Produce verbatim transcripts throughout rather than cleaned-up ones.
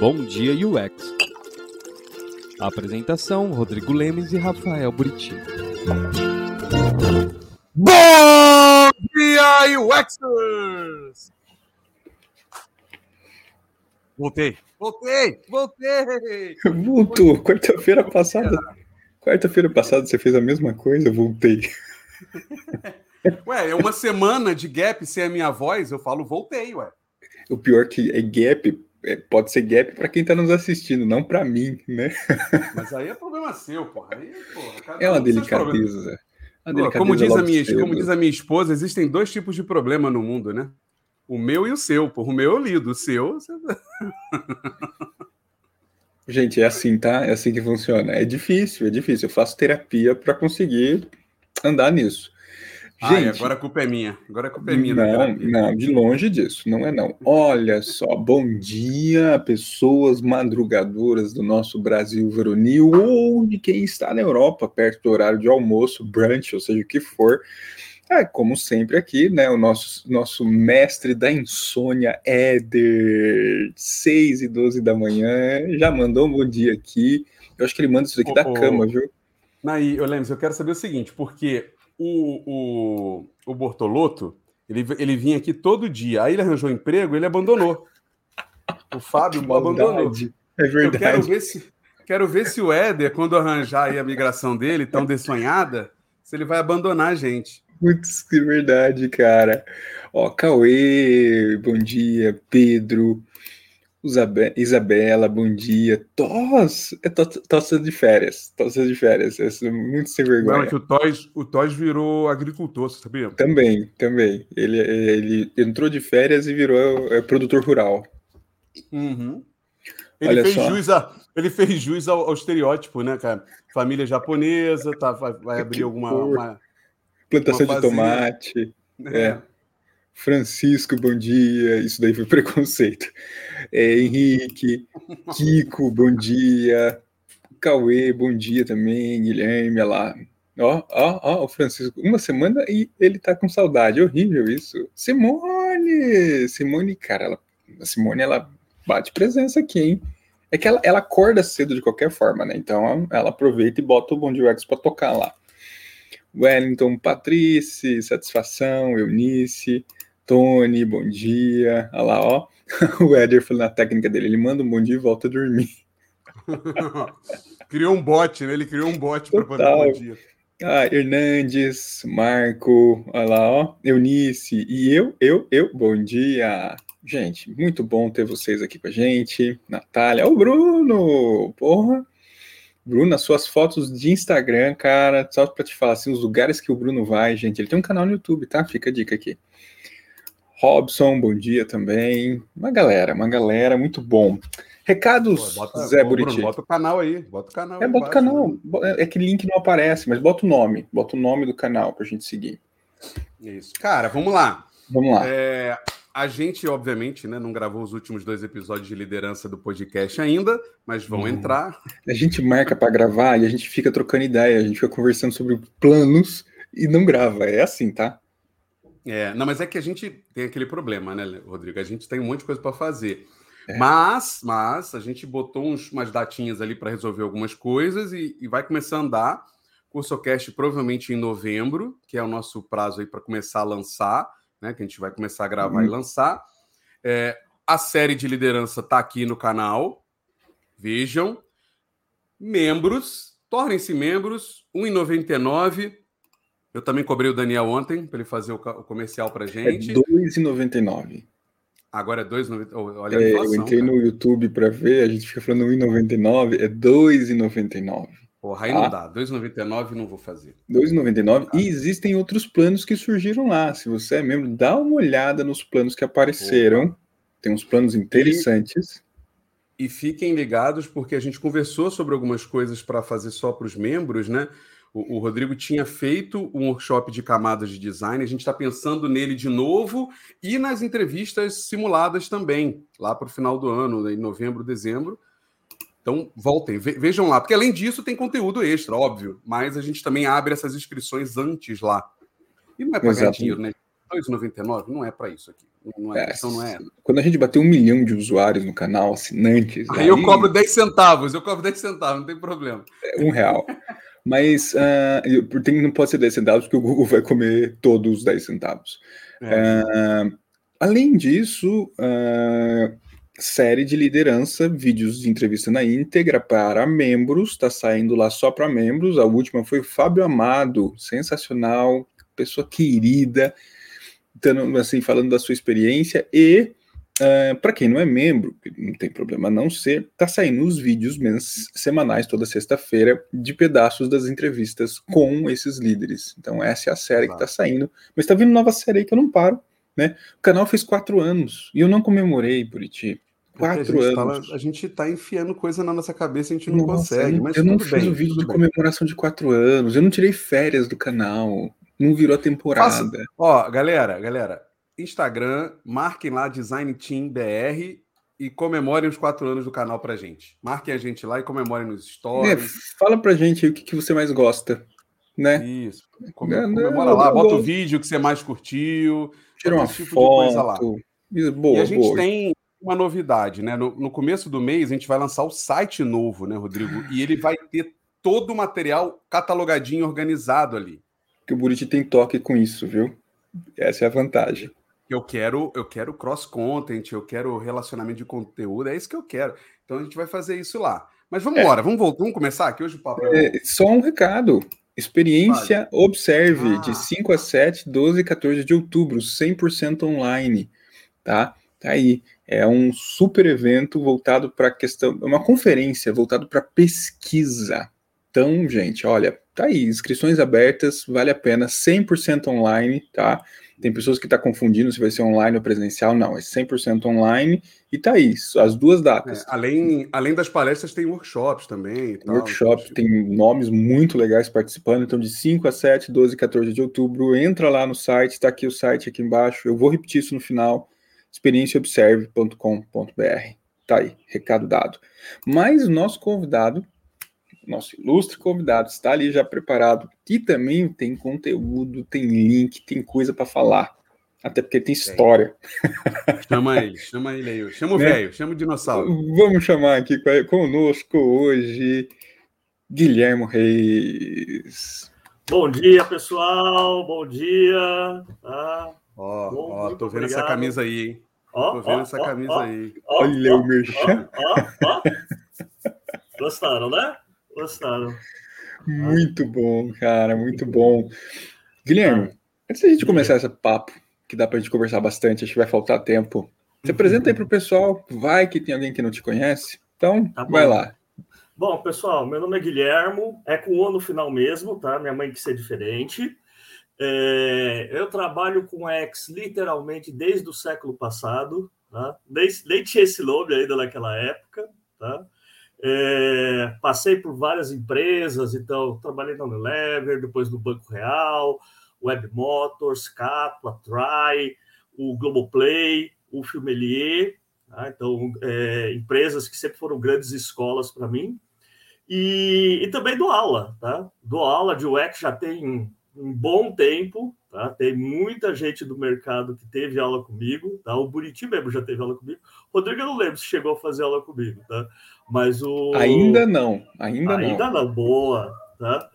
Bom Dia U X. A apresentação, Rodrigo Lemes e Rafael Buriti. Bom dia, UXers! Voltei, voltei, voltei! Voltou, quarta-feira passada. Quarta-feira passada você fez a mesma coisa, eu voltei. Ué, é uma semana de gap sem a minha voz, eu falo voltei, ué. O pior que é gap, pode ser gap para quem tá nos assistindo, não para mim, né? Mas aí é problema seu, porra. Aí, porra cara, é uma delicadeza. Uma delicadeza como, diz a minha, como diz a minha esposa, existem dois tipos de problema no mundo, né? O meu e o seu, porra. O meu eu lido, o seu... Você... Gente, é assim, tá? É assim que funciona. É difícil, é difícil. Eu faço terapia para conseguir andar nisso. Gente, ai, agora a culpa é minha. Agora a culpa é minha. Não, não, de longe disso. Não é não. Olha só, bom dia, pessoas madrugadoras do nosso Brasil varonil ou de quem está na Europa, perto do horário de almoço, brunch, ou seja, o que for. É, como sempre aqui, né, o nosso, nosso mestre da insônia, Éder, seis e doze da manhã, já mandou um bom dia aqui. Eu acho que ele manda isso daqui oh, da oh. cama, viu? Naí, eu lembro, eu quero saber o seguinte, porque... O, o, o Bortoloto, ele, ele vinha aqui todo dia. Aí ele arranjou emprego, ele abandonou. O Fábio abandonou. É verdade. Eu quero ver se, quero ver se o Éder, quando arranjar aí a migração dele, tão dessonhada, se ele vai abandonar a gente. Putz, que verdade, cara. Ó, Cauê, bom dia. Pedro, Isabela, bom dia. Toys, é to, Toys de férias, Toys de férias, é muito sem vergonha. Não, é que o Toys, o Toys virou agricultor, você sabia? Também, também. Ele, ele entrou de férias e virou é, produtor rural. Uhum. Ele, Olha fez só. Juiz a, ele fez juiz ao, ao estereótipo, né, cara? Família japonesa, tá, vai, vai abrir que alguma... Uma, plantação uma de tomate, é. é. Francisco, bom dia. Isso daí foi preconceito. É, Henrique, Kiko, bom dia. Cauê, bom dia também. Guilherme, olha lá. Ó, ó, ó, o Francisco. Uma semana e ele tá com saudade. Horrível isso. Simone! Simone, cara, ela, a Simone, ela bate presença aqui, hein? É que ela, ela acorda cedo de qualquer forma, né? Então ela aproveita e bota o Bom Dia U X pra tocar lá. Wellington, Patrícia, satisfação, Eunice... Tony, bom dia. Olha lá, ó. O Éder falando na técnica dele. Ele manda um bom dia e volta a dormir. Criou um bot, né? Ele criou um bot para mandar um bom dia. Ah, Hernandes, Marco, olha lá, ó. Eunice e eu, eu, eu. Bom dia. Gente, muito bom ter vocês aqui com a gente. Natália, o Bruno, porra. Bruno, as suas fotos de Instagram, cara, só para te falar, assim, os lugares que o Bruno vai, gente. Ele tem um canal no YouTube, tá? Fica a dica aqui. Robson, bom dia também. Uma galera, uma galera, muito bom. Recados, Pô, bota, Zé Buriti. Bruno, bota o canal aí, bota o canal. É, bota o canal. É que link não aparece, mas bota o nome. Bota o nome do canal pra gente seguir. Isso. Cara, vamos lá. Vamos lá. É, a gente, obviamente, né, não gravou os últimos dois episódios de liderança do podcast ainda, mas vão hum. entrar. A gente marca pra gravar e a gente fica trocando ideia, a gente fica conversando sobre planos e não grava. É assim, tá? É, não, mas é que a gente tem aquele problema, né, Rodrigo? A gente tem um monte de coisa para fazer. É. Mas, mas a gente botou uns, umas datinhas ali para resolver algumas coisas e, e vai começar a andar. Cursocast provavelmente em novembro, que é o nosso prazo aí para começar a lançar, né? Que a gente vai começar a gravar uhum. e lançar. É, a série de liderança está aqui no canal. Vejam. Membros, tornem-se membros, um real e noventa e nove centavos. Eu também cobrei o Daniel ontem para ele fazer o comercial para gente. É dois reais e noventa e nove centavos. Agora é dois reais e noventa e nove centavos. Olha a inflação, é, eu entrei cara. no YouTube para ver, a gente fica falando um real e noventa e nove centavos, é dois reais e noventa e nove centavos. Porra, aí tá? Não dá. dois reais e noventa e nove centavos não vou fazer. dois reais e noventa e nove centavos. E existem outros planos que surgiram lá. Se você é membro, dá uma olhada nos planos que apareceram. Opa. Tem uns planos interessantes. E, e fiquem ligados, porque a gente conversou sobre algumas coisas para fazer só para os membros, né? O Rodrigo tinha feito um workshop de camadas de design, a gente está pensando nele de novo e nas entrevistas simuladas também, lá para o final do ano, em novembro, dezembro. Então, voltem, vejam lá, porque além disso tem conteúdo extra, óbvio, mas a gente também abre essas inscrições antes lá. E não é para ganhar dinheiro, né? dois reais e noventa e nove centavos não é para isso aqui. Não é, é, então não é. Quando a gente bater um milhão de usuários no canal, assinantes... Aí daí... eu cobro dez centavos, eu cobro dez centavos, não tem problema. É um real. Mas uh, tem, não pode ser dez centavos, porque o Google vai comer todos os dez centavos. É. Uh, além disso, uh, série de liderança, vídeos de entrevista na íntegra para membros, está saindo lá só para membros. A última foi o Fábio Amado, sensacional, pessoa querida, dando, assim, falando da sua experiência. E uh, para quem não é membro, não tem problema não ser, tá saindo os vídeos mens- semanais toda sexta-feira de pedaços das entrevistas com esses líderes. Então essa é a série claro. Que tá saindo, mas tá vindo nova série aí que eu não paro, né? O canal fez quatro anos e eu não comemorei, Buriti. Quatro a anos. Tá, a gente tá enfiando coisa na nossa cabeça, a gente não nossa, consegue. Eu, mas eu não fiz o vídeo de bem. Comemoração de quatro anos, eu não tirei férias do canal. Não virou temporada. Faça. Ó, galera, galera, Instagram, marquem lá Design Team B R e comemorem os quatro anos do canal pra gente. Marquem a gente lá e comemorem nos stories. É, fala pra gente aí o que, que você mais gosta, né? Isso. Come, é, comemora não, lá, não, bota não. O vídeo que você mais curtiu. Tira uma tipo foto. De coisa lá. Boa, e a gente boa. Tem uma novidade, né? No, no começo do mês a gente vai lançar o site novo, né, Rodrigo? E ele vai ter todo o material catalogadinho, organizado ali. Que o Buriti tem toque com isso, viu? Essa é a vantagem. Eu quero, eu quero cross-content, eu quero relacionamento de conteúdo, é isso que eu quero. Então a gente vai fazer isso lá. Mas vamos embora, é. vamos voltar, vamos começar, que hoje o papo é... é... Só um recado. Experiência vale. Observe, ah. de cinco a sete, doze e catorze de outubro, cem por cento online, tá? Tá aí. É um super evento voltado para a questão... É uma conferência voltada para pesquisa. Então, gente, olha... Tá aí, inscrições abertas, vale a pena, cem por cento online, tá? Tem pessoas que estão tá confundindo se vai ser online ou presencial, não, é cem por cento online, e tá aí, as duas datas. É, além, além das palestras, tem workshops também. E tal, workshops, tipo... tem nomes muito legais participando, então de cinco a sete, doze e catorze de outubro, entra lá no site, tá aqui o site aqui embaixo, eu vou repetir isso no final, experiência observe ponto com ponto b r, tá aí, recado dado. Mas o nosso convidado... Nosso ilustre convidado está ali já preparado. E também tem conteúdo, tem link, tem coisa para falar. Até porque tem história. Chama ele, chama ele aí. Chama o né? velho, chama o dinossauro. Vamos chamar aqui conosco hoje, Guilherme Reis. Bom dia, pessoal. Bom dia. Ah, ó, bom, ó, tô vendo obrigado. Essa camisa aí, hein? Ó, tô vendo ó, essa ó, camisa ó, aí. Ó, olha ó, o merchan. Ó, ó, ó. Gostaram, né? Gostaram. Muito bom, cara, muito bom. Guilherme, antes da gente começar esse papo, que dá pra gente conversar bastante, acho que vai faltar tempo. Se apresenta aí pro pessoal, vai que tem alguém que não te conhece. Então, tá vai lá. Bom, pessoal, meu nome é Guilherme, é com o no final mesmo, tá? Minha mãe quis ser diferente. É, eu trabalho com U X literalmente desde o século passado, tá? Desde, nem tinha esse nome ainda naquela época, tá? É, passei por várias empresas, então trabalhei na Unilever, depois no Banco Real, Webmotors, Capra, Try, o Globoplay, o Filmelier, tá? Então é, empresas que sempre foram grandes escolas para mim, e, e também dou aula, tá? Dou aula de U X já tem um, um bom tempo, tá? Tem muita gente do mercado que teve aula comigo, tá? O Buriti mesmo já teve aula comigo, o Rodrigo, eu não lembro se chegou a fazer aula comigo, tá? Mas o... Ainda não, ainda, ainda não. Ainda não, boa, tá?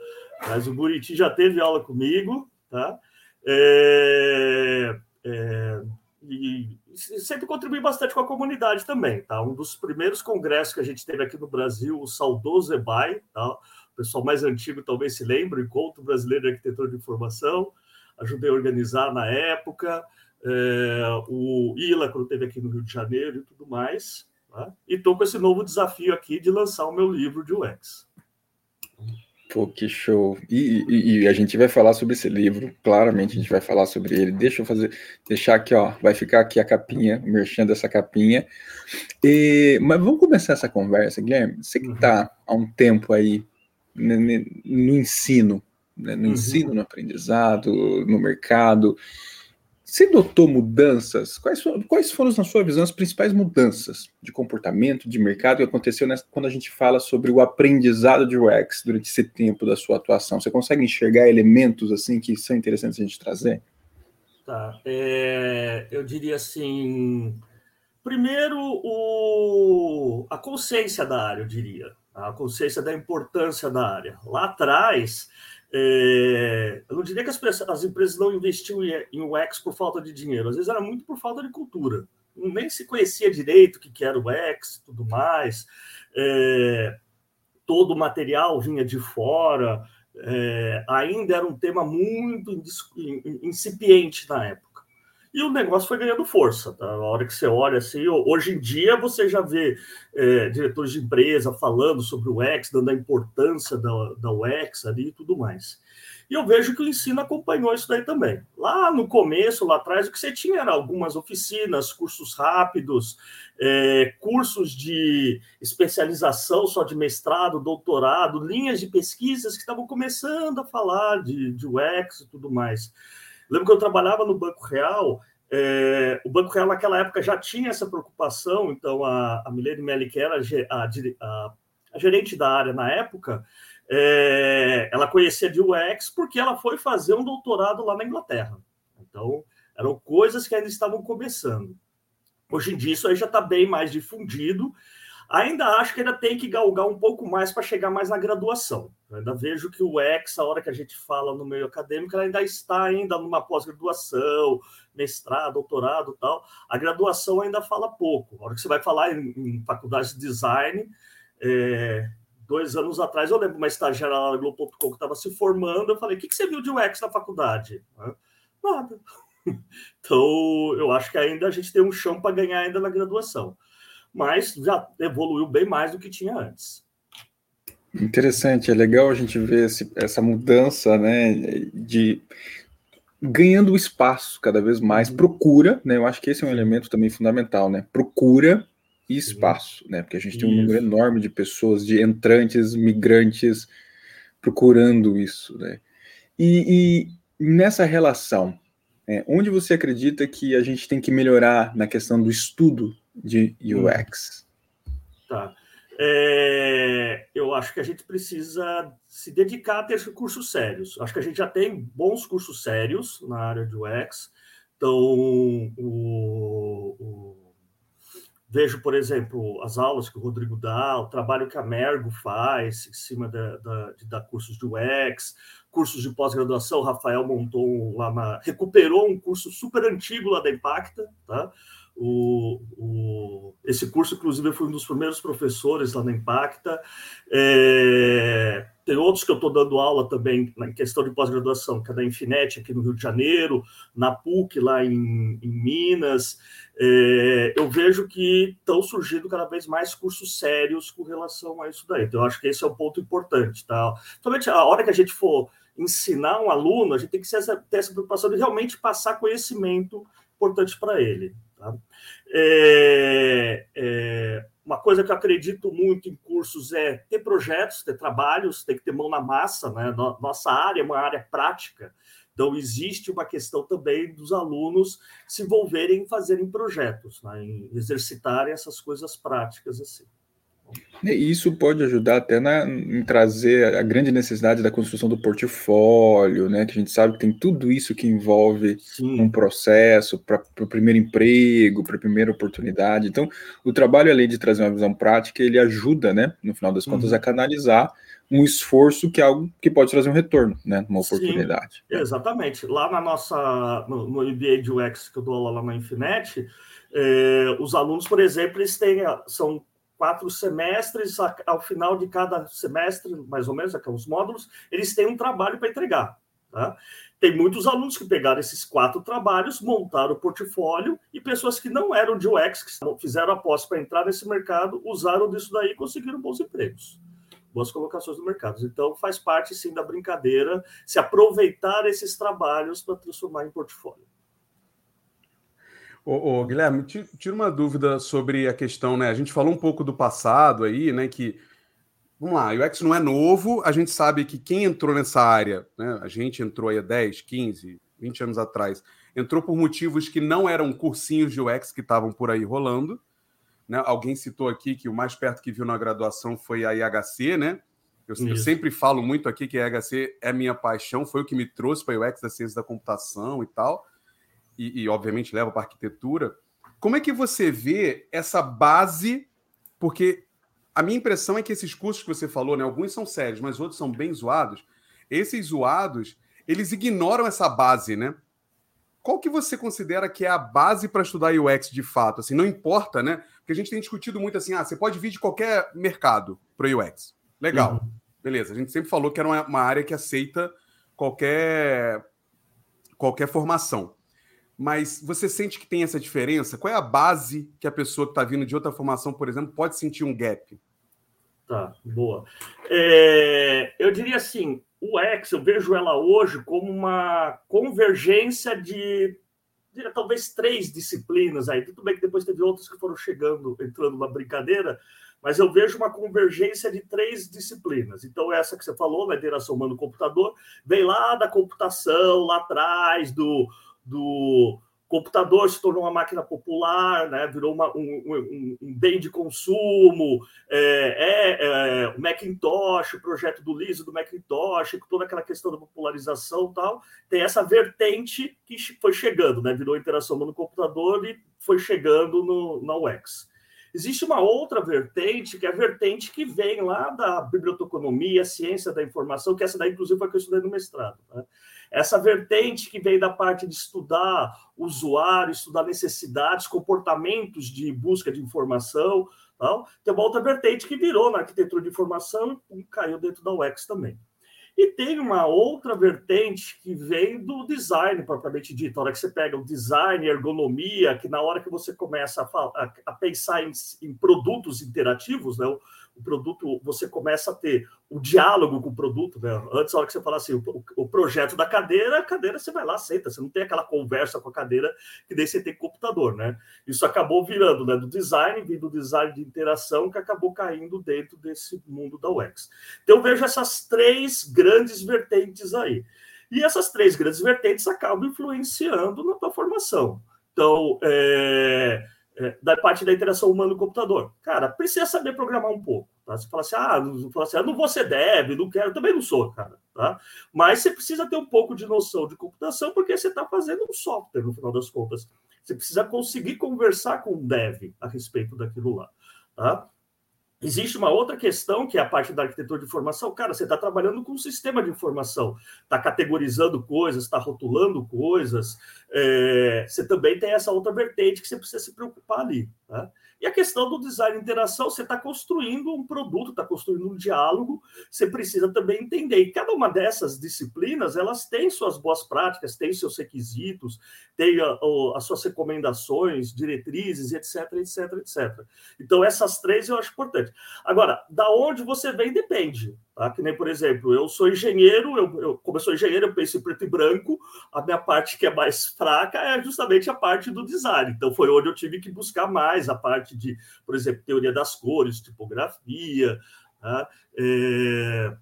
Mas o Buriti já teve aula comigo, tá? É... É... E sempre contribui bastante com a comunidade também, tá? Um dos primeiros congressos que a gente teve aqui no Brasil, o saudoso E B A I, tá? O pessoal mais antigo talvez se lembre, o Encontro Brasileiro de Arquitetura de Informação, ajudei a organizar na época, é... o I L A, quando teve aqui no Rio de Janeiro e tudo mais... Tá? E estou com esse novo desafio aqui de lançar o meu livro de U X. Pô, que show! E, e, e a gente vai falar sobre esse livro, claramente a gente vai falar sobre ele. Deixa eu fazer, deixar aqui, ó, vai ficar aqui a capinha, o merchan dessa capinha. E, mas vamos começar essa conversa, Guilherme. Você que está uhum. há um tempo aí no, no ensino, né? No uhum. ensino, no aprendizado, no mercado. Você notou mudanças? Quais, quais foram, na sua visão, as principais mudanças de comportamento, de mercado que aconteceu nessa, quando a gente fala sobre o aprendizado de U X durante esse tempo da sua atuação? Você consegue enxergar elementos assim que são interessantes a gente trazer? Tá. É, eu diria assim, primeiro o, a consciência da área, eu diria, a consciência da importância da área. Lá atrás, é, eu não diria que as, as empresas não investiam em, em U X por falta de dinheiro, às vezes era muito por falta de cultura. Nem se conhecia direito o que era o U X e tudo mais, é, todo o material vinha de fora, é, ainda era um tema muito incipiente na época. E o negócio foi ganhando força. Tá? A hora que você olha, assim, hoje em dia você já vê é, diretores de empresa falando sobre o U X, dando a importância da, da U X ali e tudo mais. E eu vejo que o ensino acompanhou isso daí também. Lá no começo, lá atrás, o que você tinha era algumas oficinas, cursos rápidos, é, cursos de especialização só de mestrado, doutorado, linhas de pesquisas que estavam começando a falar de, de U X e tudo mais. Lembro que eu trabalhava no Banco Real, é, o Banco Real naquela época já tinha essa preocupação, então a, a Milene Mellick era a, a, a gerente da área na época. É, ela conhecia de U X porque ela foi fazer um doutorado lá na Inglaterra. Então, eram coisas que ainda estavam começando. Hoje em dia, isso aí já está bem mais difundido. Ainda acho que ainda tem que galgar um pouco mais para chegar mais na graduação. Eu ainda vejo que o U X, a hora que a gente fala no meio acadêmico, ela ainda está ainda numa pós-graduação, mestrado, doutorado e tal. A graduação ainda fala pouco. A hora que você vai falar em, em faculdade de design... É, Dois anos atrás, eu lembro uma estagiária lá na Globo ponto com que estava se formando, eu falei, o que, que você viu de U X na faculdade? Nada. Então, eu acho que ainda a gente tem um chão para ganhar ainda na graduação. Mas já evoluiu bem mais do que tinha antes. Interessante, é legal a gente ver esse, essa mudança, né, de... ganhando espaço cada vez mais, procura, né, eu acho que esse é um elemento também fundamental, né, procura, e espaço, né? Porque a gente tem um isso. número enorme de pessoas, de entrantes, migrantes, procurando isso, né? E, e nessa relação, né? Onde você acredita que a gente tem que melhorar na questão do estudo de U X? Tá. É, eu acho que a gente precisa se dedicar a ter cursos sérios. Acho que a gente já tem bons cursos sérios na área de U X. Então, o... o vejo, por exemplo, as aulas que o Rodrigo dá, o trabalho que a Mergo faz em cima da, da, de dar cursos de U X, cursos de pós-graduação. O Rafael montou lá uma, recuperou um curso super antigo lá da Impacta. Tá? O, o, esse curso, inclusive, eu fui um dos primeiros professores lá na Impacta. É, tem outros que eu estou dando aula também na questão de pós-graduação, que é da Infnet aqui no Rio de Janeiro, na P U C lá em, em Minas. É, eu vejo que estão surgindo cada vez mais cursos sérios com relação a isso daí. Então, eu acho que esse é um ponto importante. Tá? Principalmente a hora que a gente for ensinar um aluno, a gente tem que ter essa, ter essa preocupação de realmente passar conhecimento importante para ele. Tá? É, é, uma coisa que eu acredito muito em cursos é ter projetos, ter trabalhos, tem que ter mão na massa. Né? Nossa área é uma área prática. Então, existe uma questão também dos alunos se envolverem em fazerem projetos, né, em exercitarem essas coisas práticas. Assim. Isso pode ajudar até na, em trazer a grande necessidade da construção do portfólio, né, que a gente sabe que tem tudo isso que envolve Sim. um processo para o primeiro emprego, para a primeira oportunidade. Então, o trabalho, além de trazer uma visão prática, ele ajuda, né, no final das contas, uhum. a canalizar um esforço que é algo que pode trazer um retorno, né? Uma oportunidade. Sim, exatamente. Lá na nossa, no, no M B A de U X que eu dou aula lá na Infnet, eh, os alunos, por exemplo, eles têm, são quatro semestres, ao final de cada semestre, mais ou menos, aqueles módulos, eles têm um trabalho para entregar. Tá? Tem muitos alunos que pegaram esses quatro trabalhos, montaram o portfólio, e pessoas que não eram de U X, que fizeram aposta para entrar nesse mercado, usaram disso daí e conseguiram bons empregos. Boas colocações do mercado. Então, faz parte, sim, da brincadeira se aproveitar esses trabalhos para transformar em portfólio. Ô, ô, Guilherme, tira uma dúvida sobre a questão, né? A gente falou um pouco do passado aí, né? Que, vamos lá, U X não é novo, a gente sabe que quem entrou nessa área, né? A gente entrou aí há dez, quinze, vinte anos atrás, entrou por motivos que não eram cursinhos de U X que estavam por aí rolando. Né? Alguém citou aqui que o mais perto que viu na graduação foi a I H C, né? Eu, eu sempre falo muito aqui que a I H C é minha paixão, foi o que me trouxe para a U X da ciência da computação e tal. e, e obviamente leva para a arquitetura, como é que você vê essa base? Porque a minha impressão é que esses cursos que você falou, né, alguns são sérios, mas outros são bem zoados. Esses zoados, eles ignoram essa base, né? Qual que você considera que é a base para estudar U X de fato? Assim, não importa, né? Porque a gente tem discutido muito assim, ah, você pode vir de qualquer mercado para U X. Legal, uhum. Beleza. A gente sempre falou que era uma, uma área que aceita qualquer, qualquer formação. Mas você sente que tem essa diferença? Qual é a base que a pessoa que está vindo de outra formação, por exemplo, pode sentir um gap? Tá, boa. É, eu diria assim, o U X, eu vejo ela hoje como uma convergência de, de talvez três disciplinas aí. Tudo bem que depois teve outras que foram chegando, entrando na brincadeira, mas eu vejo uma convergência de três disciplinas. Então, essa que você falou, né, interação humano-computador, vem lá da computação, lá atrás, do, do computador se tornou uma máquina popular, né, virou uma, um, um, um bem de consumo, é, é, é, o Macintosh, o projeto do Lisa, do Macintosh, toda aquela questão da popularização e tal, tem essa vertente que foi chegando, né, virou interação humano computador e foi chegando no, na U X. Existe uma outra vertente, que é a vertente que vem lá da biblioteconomia, ciência da informação, que essa daí, inclusive, foi a que eu estudei no mestrado. Né? Essa vertente que vem da parte de estudar usuário, estudar necessidades, comportamentos de busca de informação. Tal. Tem uma outra vertente que virou na arquitetura de informação e caiu dentro da U X também. E tem uma outra vertente que vem do design, propriamente dito. A hora que você pega o design, ergonomia, que na hora que você começa a, a, a pensar em, em produtos interativos, né? O, o produto, você começa a ter o diálogo com o produto. Né? Antes, na hora que você fala assim, o, o projeto da cadeira, a cadeira você vai lá, senta. Você não tem aquela conversa com a cadeira que daí você tem com o computador. Né? Isso acabou virando, né? Do design, vindo do design de interação, que acabou caindo dentro desse mundo da U X. Então, eu vejo essas três grandes grandes vertentes aí. E essas três grandes vertentes acabam influenciando na tua formação. Então, é, é, da parte da interação humano-computador. Cara, precisa saber programar um pouco. Tá? Você fala assim, ah, não, fala assim, ah, não vou ser dev, não quero, também não sou, cara. Tá? Mas você precisa ter um pouco de noção de computação, porque você está fazendo um software, no final das contas. Você precisa conseguir conversar com um dev a respeito daquilo lá. Tá? Existe uma outra questão, que é a parte da arquitetura de informação. Cara, você está trabalhando com um sistema de informação, está categorizando coisas, está rotulando coisas. É, você também tem essa outra vertente que você precisa se preocupar ali. Tá? E a questão do design de interação, você está construindo um produto, está construindo um diálogo, você precisa também entender. E cada uma dessas disciplinas, elas têm suas boas práticas, têm seus requisitos, têm a, a, as suas recomendações, diretrizes, etc, etc, etcétera. Então, essas três eu acho importante. Agora, da onde você vem depende. Tá? Que nem, por exemplo, eu sou engenheiro, eu, eu, como eu sou engenheiro, eu penso em preto e branco, a minha parte que é mais fraca é justamente a parte do design. Então, foi onde eu tive que buscar mais a parte de, por exemplo, teoria das cores, tipografia, tá? é,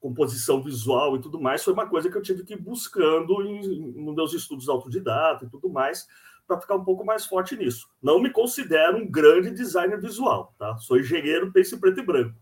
composição visual e tudo mais. Foi uma coisa que eu tive que ir buscando em, nos meus estudos autodidata e tudo mais, para ficar um pouco mais forte nisso. Não me considero um grande designer visual, tá? Sou engenheiro, penso em preto e branco.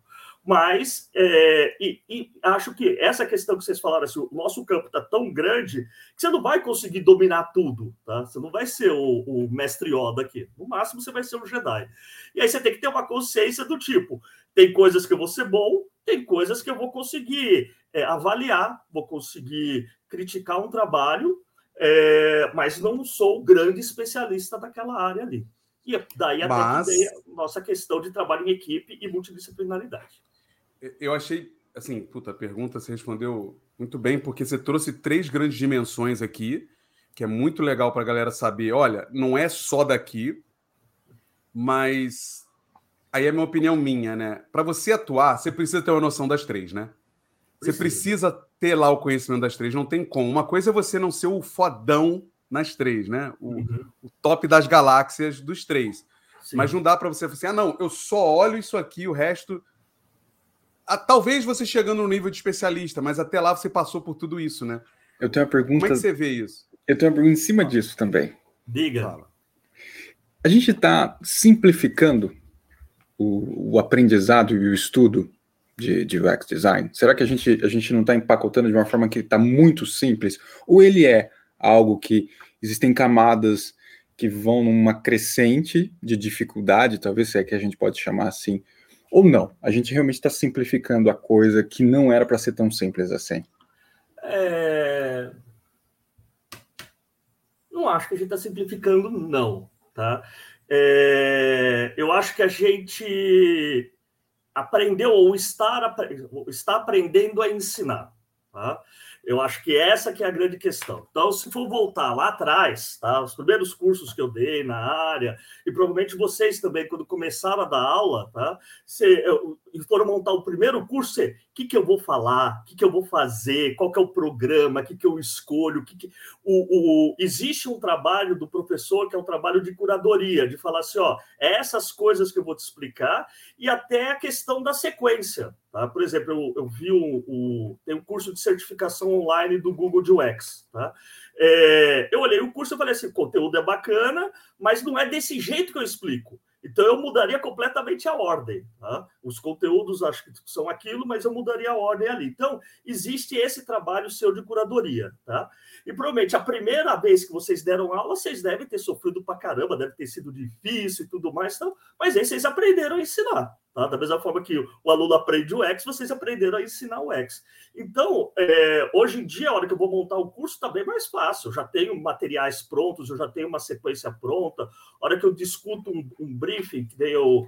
Mas é, e, e acho que essa questão que vocês falaram, assim, o nosso campo está tão grande que você não vai conseguir dominar tudo, tá? Você não vai ser o, o mestre Yoda aqui. No máximo, você vai ser um Jedi. E aí você tem que ter uma consciência do tipo, tem coisas que eu vou ser bom, tem coisas que eu vou conseguir é, avaliar, vou conseguir criticar um trabalho, é, mas não sou o grande especialista daquela área ali. E daí até mas... que daí a nossa questão de trabalho em equipe e multidisciplinaridade. Eu achei, assim, puta, a pergunta você respondeu muito bem, porque você trouxe três grandes dimensões aqui, que é muito legal para a galera saber. Olha, não é só daqui, mas aí é uma opinião minha, né? Para você atuar, você precisa ter uma noção das três, né? Você precisa ter lá o conhecimento das três, não tem como. Uma coisa é você não ser o fodão nas três, né? O, uhum. o top das galáxias dos três. Sim. Mas não dá para você falar assim, ah, não, eu só olho isso aqui, o resto... Ah, talvez você chegando no nível de especialista, mas até lá você passou por tudo isso, né? Eu tenho uma pergunta... Como é que você vê isso? Eu tenho uma pergunta em cima ah. disso também. Diga. A gente está simplificando o, o aprendizado e o estudo de, de U X Design? Será que a gente, a gente não está empacotando de uma forma que está muito simples? Ou ele é algo que existem camadas que vão numa crescente de dificuldade, talvez se é que a gente pode chamar assim, ou não. A gente realmente está simplificando a coisa que não era para ser tão simples assim. É... Não acho que a gente está simplificando, não. Tá? É... Eu acho que a gente aprendeu ou está, está aprendendo a ensinar. Tá? Eu acho que essa que é a grande questão. Então, se for voltar lá atrás, tá? Os primeiros cursos que eu dei na área, e provavelmente vocês também, quando começaram a dar aula, tá? Se eu, foram montar o primeiro curso, você, o que, que eu vou falar, o que, que eu vou fazer, qual que é o programa, o que, que eu escolho. O que que... O, o... Existe um trabalho do professor que é um trabalho de curadoria, de falar assim, ó, é essas coisas que eu vou te explicar, e até a questão da sequência. Tá? Por exemplo, eu, eu vi o, o, tem um curso de certificação online do Google de U X. Tá? É, eu olhei o curso e falei assim, o conteúdo é bacana, mas não é desse jeito que eu explico. Então, eu mudaria completamente a ordem. Tá? Os conteúdos acho que são aquilo, mas eu mudaria a ordem ali. Então, existe esse trabalho seu de curadoria. Tá? E, provavelmente, a primeira vez que vocês deram aula, vocês devem ter sofrido pra caramba, deve ter sido difícil e tudo mais. Então, mas aí vocês aprenderam a ensinar. Tá? Da mesma forma que o aluno aprende o U X, vocês aprenderam a ensinar o U X. Então, é, hoje em dia, a hora que eu vou montar o curso, está bem mais fácil. Eu já tenho materiais prontos, eu já tenho uma sequência pronta. A hora que eu discuto um, um briefing, que daí eu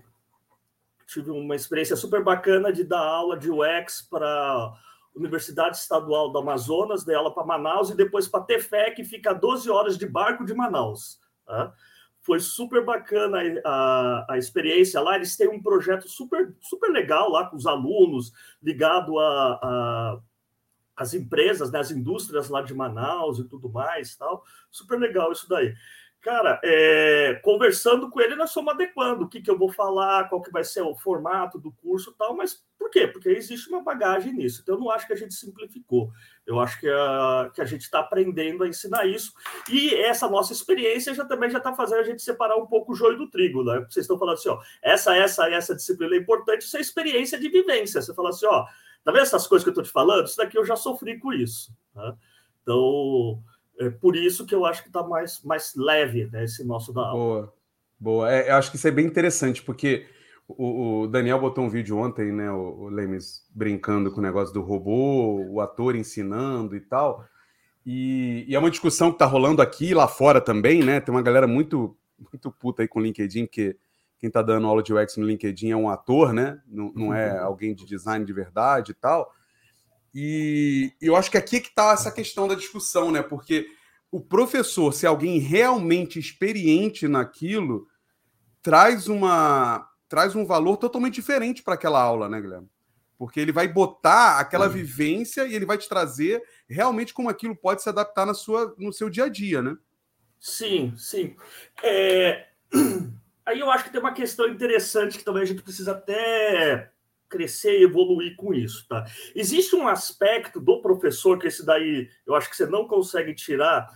tive uma experiência super bacana de dar aula de U X para Universidade Estadual do Amazonas, dei aula para Manaus e depois para Tefé, que fica a doze horas de barco de Manaus. Tá? Foi super bacana a, a experiência lá. Eles têm um projeto super, super legal lá com os alunos, ligado a, a, às empresas, né, às indústrias lá de Manaus e tudo mais. Tal. Super legal isso daí. Cara, é, conversando com ele, nós somos adequando o que, que eu vou falar, qual que vai ser o formato do curso e tal, mas por quê? Porque existe uma bagagem nisso. Então, eu não acho que a gente simplificou. Eu acho que a, que a gente está aprendendo a ensinar isso. E essa nossa experiência já também já está fazendo a gente separar um pouco o joio do trigo. Né? Vocês estão falando assim, ó, essa, essa, essa disciplina é importante, isso é experiência de vivência. Você fala assim, ó, tá vendo essas coisas que eu estou te falando? Isso daqui eu já sofri com isso. Tá? Então... É por isso que eu acho que está mais, mais leve, né, esse nosso da aula. Boa, boa. É, eu acho que isso é bem interessante, porque o, o Daniel botou um vídeo ontem, né, o, o Lemes, brincando com o negócio do robô, o ator ensinando e tal. E, e é uma discussão que está rolando aqui e lá fora também, né? Tem uma galera muito, muito puta aí com o LinkedIn, porque quem está dando aula de U X no LinkedIn é um ator, né? Não, não é alguém de design de verdade e tal. E eu acho que aqui que está essa questão da discussão, né? Porque o professor, se alguém realmente experiente naquilo, traz, uma, traz um valor totalmente diferente para aquela aula, né, Guilherme? Porque ele vai botar aquela uhum. vivência e ele vai te trazer realmente como aquilo pode se adaptar na sua, no seu dia a dia, né? Sim, sim. É... Aí eu acho que tem uma questão interessante que também a gente precisa até... crescer e evoluir com isso, tá? Existe um aspecto do professor que esse daí, eu acho que você não consegue tirar,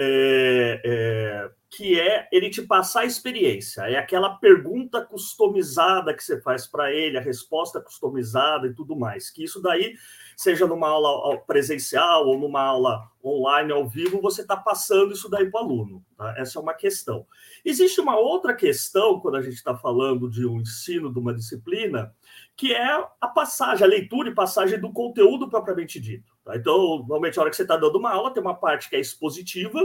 é, é, que é ele te passar a experiência, é aquela pergunta customizada que você faz para ele, a resposta customizada e tudo mais, que isso daí, seja numa aula presencial ou numa aula online, ao vivo, você está passando isso daí para o aluno, tá? Essa é uma questão. Existe uma outra questão, quando a gente está falando de um ensino de uma disciplina, que é a passagem, a leitura e passagem do conteúdo propriamente dito. Tá? Então, normalmente, a hora que você está dando uma aula, tem uma parte que é expositiva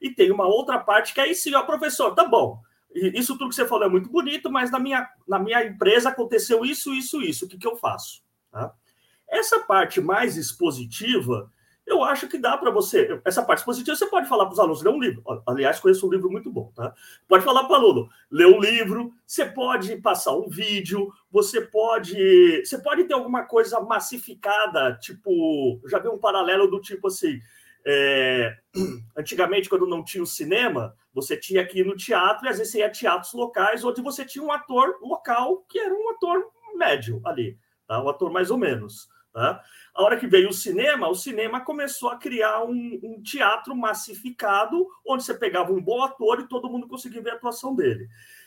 e tem uma outra parte que é sim, ó, professor, tá bom, isso tudo que você falou é muito bonito, mas na minha, na minha empresa aconteceu isso, isso, isso, o que, que eu faço? Tá? Essa parte mais expositiva, eu acho que dá para você... Essa parte expositiva, você pode falar para os alunos, ler um livro. Aliás, conheço um livro muito bom, tá? Pode falar para o aluno, ler um livro, você pode passar um vídeo, você pode... Você pode ter alguma coisa massificada, tipo... Já vi um paralelo do tipo assim... É, antigamente, quando não tinha o cinema, você tinha que ir no teatro, e às vezes você ia a teatros locais, onde você tinha um ator local, que era um ator médio ali, tá? Um ator mais ou menos, tá? A hora que veio o cinema, o cinema começou a criar um, um teatro massificado, onde você pegava um bom ator e todo mundo conseguia ver a atuação dele.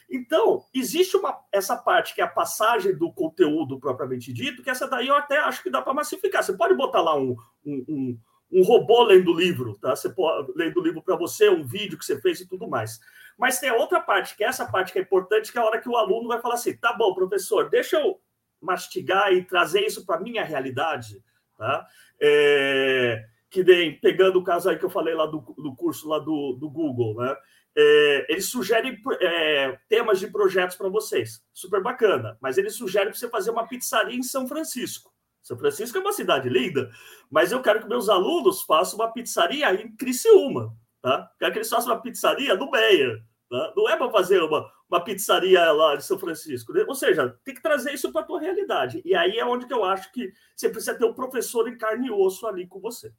Então, existe uma, essa parte que é a passagem do conteúdo propriamente dito, que essa daí eu até acho que dá para massificar. Você pode botar lá um, um, um um robô lendo livro, tá? Você pode, lendo livro para você, um vídeo que você fez e tudo mais. Mas tem a outra parte, que é essa parte que é importante, que é a hora que o aluno vai falar assim, tá bom, professor, deixa eu mastigar e trazer isso para a minha realidade, tá? É, que nem, pegando o caso aí que eu falei lá do, do curso lá do, do Google, né? É, eles sugerem é, temas de projetos para vocês, super bacana, mas eles sugerem para você fazer uma pizzaria em São Francisco. São Francisco é uma cidade linda, mas eu quero que meus alunos façam uma pizzaria em Criciúma, tá? Quero que eles façam uma pizzaria no Meia, tá? Não é para fazer uma, uma pizzaria lá de São Francisco, né? Ou seja, tem que trazer isso para a tua realidade. E aí é onde que eu acho que você precisa ter um professor em carne e osso ali com você.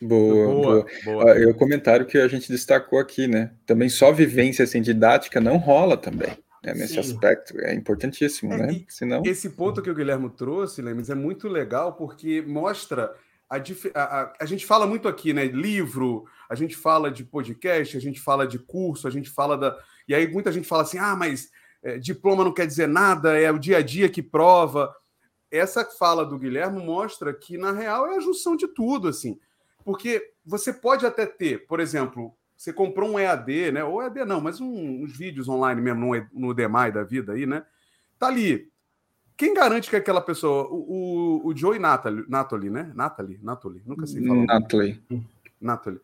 Boa, boa. boa. boa. É o comentário que a gente destacou aqui, né? Também só vivência assim, didática não rola também. É, nesse Sim. aspecto, é importantíssimo, é, né? Senão... Esse ponto que o Guilherme trouxe, Lemes, é muito legal porque mostra... A, dif... a, a, a gente fala muito aqui, né? Livro, a gente fala de podcast, a gente fala de curso, a gente fala da... E aí muita gente fala assim, ah, mas é, diploma não quer dizer nada, é o dia a dia que prova. Essa fala do Guilherme mostra que, na real, é a junção de tudo, assim. Porque você pode até ter, por exemplo... Você comprou um E A D, né? Ou E A D não, mas um, uns vídeos online mesmo, no, no Udemy da vida aí, né? Tá ali. Quem garante que aquela pessoa... O, o, o Joey Nathalie, Nathalie, né? Nathalie, Nathalie, nunca sei falar. Nathalie. Nathalie.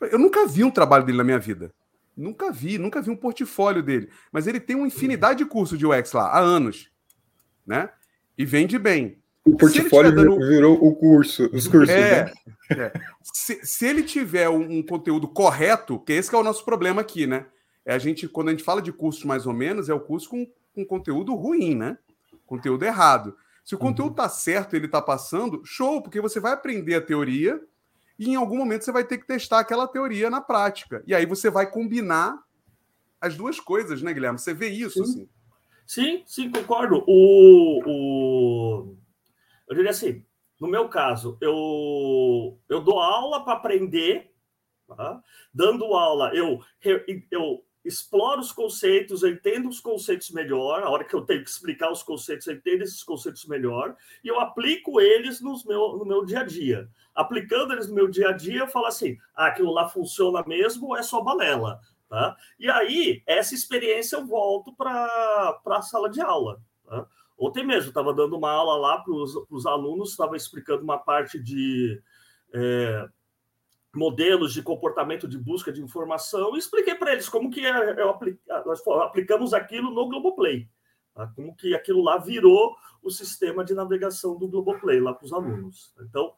Eu nunca vi um trabalho dele na minha vida. Nunca vi, nunca vi um portfólio dele. Mas ele tem uma infinidade de cursos de U X lá, há anos, né? E vende bem. O portfólio dando... virou o curso, os cursos, é, né? É. Se, se ele tiver um, um conteúdo correto, que esse que é o nosso problema aqui, né? É a gente, quando a gente fala de cursos mais ou menos, é o curso com, com conteúdo ruim, né? Conteúdo errado. Se o conteúdo tá certo e ele tá passando, show, porque você vai aprender a teoria e em algum momento você vai ter que testar aquela teoria na prática. E aí você vai combinar as duas coisas, né, Guilherme? Você vê isso, sim. assim. Sim, sim, concordo. O... o... Eu diria assim, no meu caso, eu, eu dou aula para aprender, tá? Dando aula, eu, eu exploro os conceitos, eu entendo os conceitos melhor, a hora que eu tenho que explicar os conceitos, eu entendo esses conceitos melhor, e eu aplico eles nos meu, no meu dia a dia. Aplicando eles no meu dia a dia, eu falo assim, ah, aquilo lá funciona mesmo ou é só balela? Tá? E aí, essa experiência eu volto para a sala de aula, tá? Ontem mesmo, estava dando uma aula lá para os alunos, estava explicando uma parte de é, modelos de comportamento de busca de informação e expliquei para eles como que eu apli- nós aplicamos aquilo no Globoplay, tá? Como que aquilo lá virou o sistema de navegação do Globoplay lá para os alunos. Então,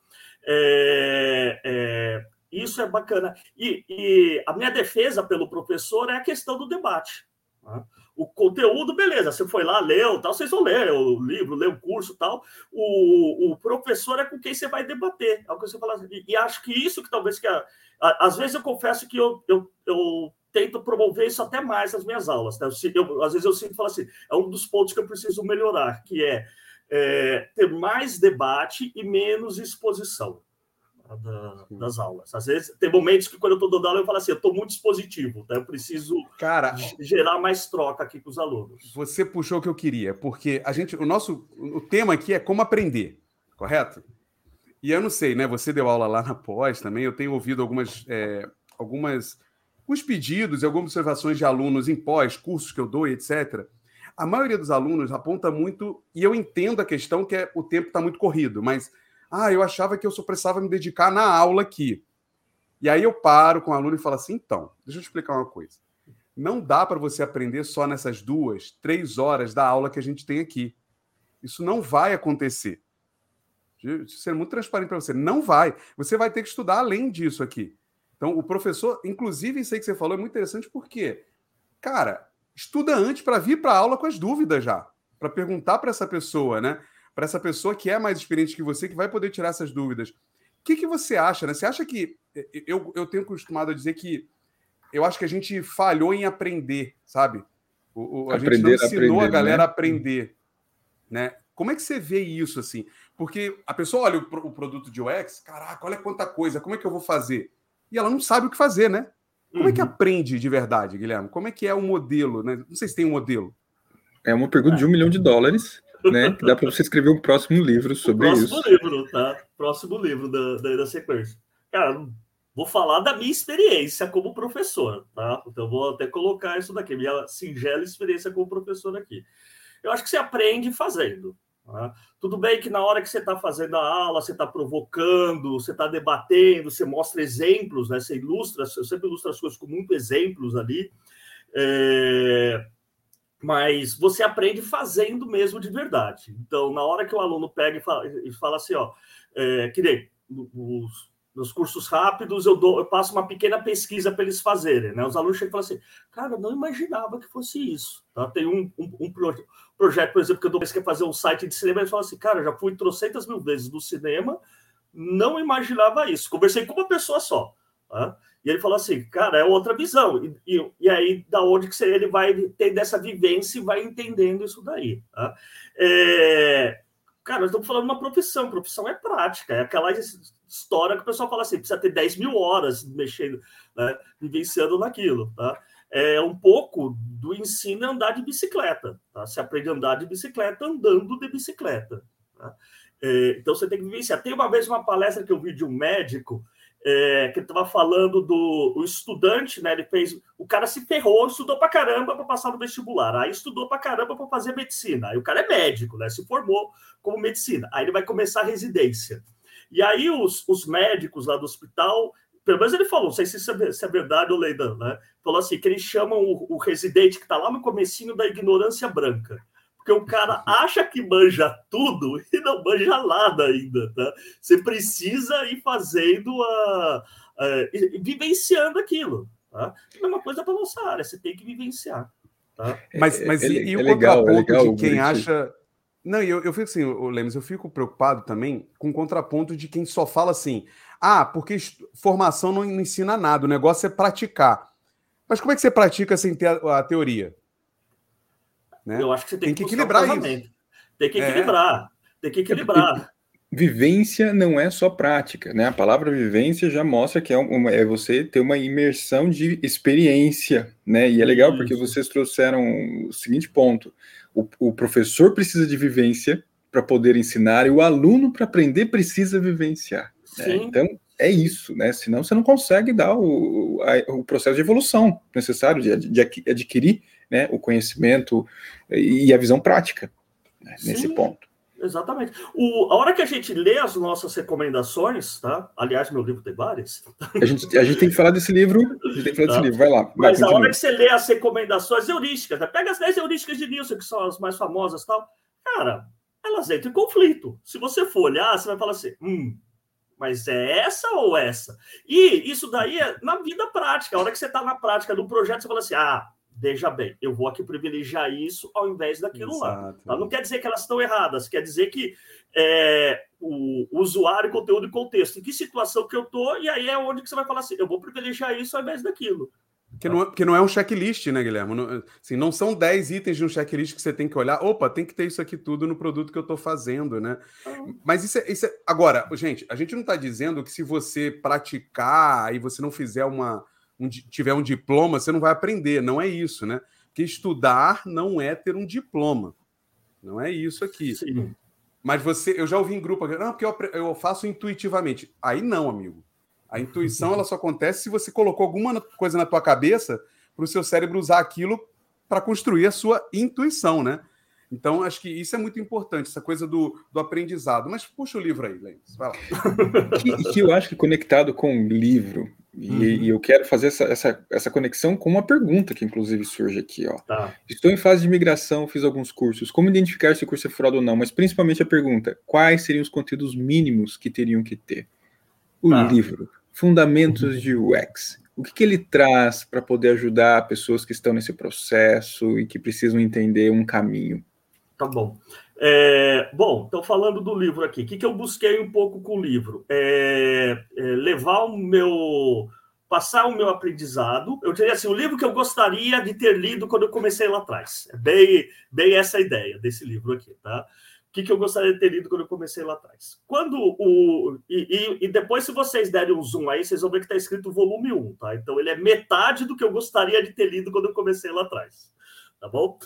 é, é, isso é bacana. E, e a minha defesa pelo professor é a questão do debate, tá? O conteúdo, beleza, você foi lá, leu, tal, vocês vão ler o livro, ler o curso, tal. O, o professor é com quem você vai debater. É o que você fala. E, e acho que isso que talvez... que a, a, Às vezes eu confesso que eu, eu, eu tento promover isso até mais nas minhas aulas. Né? Eu, eu, às vezes eu sinto e falo assim, é um dos pontos que eu preciso melhorar, que é, é ter mais debate e menos exposição da, das aulas. Às vezes tem momentos que quando eu estou dando aula eu falo assim, eu estou muito expositivo, tá? Eu preciso Cara, gerar mais troca aqui com os alunos. Você puxou o que eu queria, porque a gente, o nosso o tema aqui é como aprender, correto? E eu não sei, né? Você deu aula lá na pós também, eu tenho ouvido algumas, é, algumas alguns pedidos e algumas observações de alunos em pós, cursos que eu dou, etcétera. A maioria dos alunos aponta muito, e eu entendo a questão que é o tempo está muito corrido, mas ah, eu achava que eu só precisava me dedicar na aula aqui. E aí eu paro com o aluno e falo assim, então, deixa eu te explicar uma coisa. Não dá para você aprender só nessas duas, três horas da aula que a gente tem aqui. Isso não vai acontecer. Vou ser muito transparente para você. Não vai. Você vai ter que estudar além disso aqui. Então, o professor, inclusive, isso aí que você falou é muito interessante porque, cara, estuda antes para vir para a aula com as dúvidas já. Para perguntar para essa pessoa, né? Para essa pessoa que é mais experiente que você, que vai poder tirar essas dúvidas. O que, que você acha, né? Você acha que... Eu, eu tenho acostumado a dizer que eu acho que a gente falhou em aprender, sabe? O, o, a aprender, gente não ensinou aprender, a galera né? a aprender. Né? Como é que você vê isso, assim? Porque a pessoa olha o, o produto de U X, caraca, olha quanta coisa, como é que eu vou fazer? E ela não sabe o que fazer, né? Como uhum. é que aprende de verdade, Guilherme? Como é que é o modelo, né? Não sei se tem um modelo. É uma pergunta de um milhão de dólares... Né? Dá para você escrever um próximo livro sobre o próximo isso. Próximo livro, tá? Próximo livro da, da, da sequência. Cara, vou falar da minha experiência como professor, tá? Então, vou até colocar isso daqui, minha singela experiência como professor aqui. Eu acho que você aprende fazendo. Tá? Tudo bem que na hora que você está fazendo a aula, você está provocando, você está debatendo, você mostra exemplos, né? Você ilustra, eu sempre ilustro as coisas com muitos exemplos ali, é... mas você aprende fazendo mesmo de verdade. Então, na hora que o aluno pega e fala, e fala assim, ó, é, que nem os... Nos cursos rápidos, eu, dou, eu passo uma pequena pesquisa para eles fazerem, né? Os alunos chegam e falam assim, cara, eu não imaginava que fosse isso. Tá? Tem um, um, um proje- projeto, por exemplo, que eu dou para fazer um site de cinema, eles falam assim, cara, eu já fui trocentas mil vezes no cinema, não imaginava isso. Conversei com uma pessoa só. Tá? E ele falou assim, cara, é outra visão. E, e, e aí, da onde que ele vai ter dessa vivência e vai entendendo isso daí. Tá? É... Cara, nós estamos falando de uma profissão. Profissão é prática. É aquela história que o pessoal fala assim, precisa ter dez mil horas mexendo, né, vivenciando naquilo. Tá? É um pouco do ensino a andar de bicicleta. Tá? Você aprende a andar de bicicleta andando de bicicleta. Tá? É, então, você tem que vivenciar. Tem uma vez uma palestra que eu vi de um médico é, que estava falando do o estudante, né? Ele fez, o cara se ferrou, estudou pra caramba para passar no vestibular, aí estudou pra caramba para fazer medicina, aí o cara é médico, né? Se formou como medicina, aí ele vai começar a residência, e aí os, os médicos lá do hospital, pelo menos ele falou, não sei se isso é, se é verdade ou leidão, né? Falou assim, que eles chamam o, o residente que tá lá no comecinho da ignorância branca, porque o cara acha que manja tudo e não manja nada ainda, tá? Você precisa ir fazendo, a, a, vivenciando aquilo, tá? É uma coisa para nossa área, você tem que vivenciar, tá? Mas, mas é, e, é, e o é legal, contraponto é legal, de quem acha... Não, eu, eu fico assim, Lemes, eu fico preocupado também com o contraponto de quem só fala assim, ah, porque formação não ensina nada, o negócio é praticar. Mas como é que você pratica sem ter a, a teoria? Né? Eu acho que você tem, tem que, que equilibrar isso. Tem que equilibrar, é. tem que equilibrar. Vivência não é só prática, né? A palavra vivência já mostra que é, uma, é você ter uma imersão de experiência, né? E é legal isso, porque vocês trouxeram o seguinte ponto. O, o professor precisa de vivência para poder ensinar e o aluno para aprender precisa vivenciar. Né? Então, é isso, né? Senão você não consegue dar o, a, o processo de evolução necessário de, de adquirir, né, o conhecimento e a visão prática, né, nesse ponto. Exatamente. O, a hora que a gente lê as nossas recomendações, tá? Aliás, meu livro tem várias. A gente, a gente tem que falar desse livro. A gente tem que falar tá. desse livro. Vai lá. Vai, Mas continua. A hora que você lê as recomendações heurísticas, né? Pega as dez heurísticas de Nielsen, que são as mais famosas e tal. Cara, elas entram em conflito. Se você for olhar, você vai falar assim, hum... mas é essa ou essa? E isso daí é na vida prática. A hora que você está na prática do projeto, você fala assim, ah, veja bem, eu vou aqui privilegiar isso ao invés daquilo lá. Tá? Não quer dizer que elas estão erradas, quer dizer que é, o, o usuário, conteúdo e contexto, em que situação que eu estou, e aí é onde que você vai falar assim, eu vou privilegiar isso ao invés daquilo. Porque, tá? não, porque não é um checklist, né, Guilherme? Não, assim, não são dez itens de um checklist que você tem que olhar. Opa, tem que ter isso aqui tudo no produto que eu estou fazendo, né? Ah. Mas isso é, isso é... Agora, gente, a gente não está dizendo que se você praticar e você não fizer uma... Um, tiver um diploma, você não vai aprender. Não é isso, né? Porque estudar não é ter um diploma. Não é isso aqui. Sim. Mas você... Eu já ouvi em grupo... Não, porque eu, eu faço intuitivamente. Aí não, amigo. A intuição ela só acontece se você colocou alguma coisa na tua cabeça para o seu cérebro usar aquilo para construir a sua intuição, né? Então, acho que isso é muito importante, essa coisa do, do aprendizado. Mas puxa o livro aí, Lemes, vai lá. Que, que eu acho que conectado com o livro, e, uhum. e eu quero fazer essa, essa, essa conexão com uma pergunta que, inclusive, surge aqui. Ó. Tá. Estou em fase de migração, fiz alguns cursos. Como identificar se o curso é furado ou não? Mas, principalmente, a pergunta, quais seriam os conteúdos mínimos que teriam que ter? O tá. livro. Fundamentos de U X. O que, que ele traz para poder ajudar pessoas que estão nesse processo e que precisam entender um caminho? Tá bom. É, bom, então falando do livro aqui, o que, que eu busquei um pouco com o livro? É, é levar o meu... Passar o meu aprendizado. Eu diria assim, o livro que eu gostaria de ter lido quando eu comecei lá atrás. É bem, bem essa ideia desse livro aqui, tá? O que, que eu gostaria de ter lido quando eu comecei lá atrás. Quando o... E, e, e depois, se vocês derem um zoom aí, vocês vão ver que está escrito volume um, tá? Então, ele é metade do que eu gostaria de ter lido quando eu comecei lá atrás, tá bom?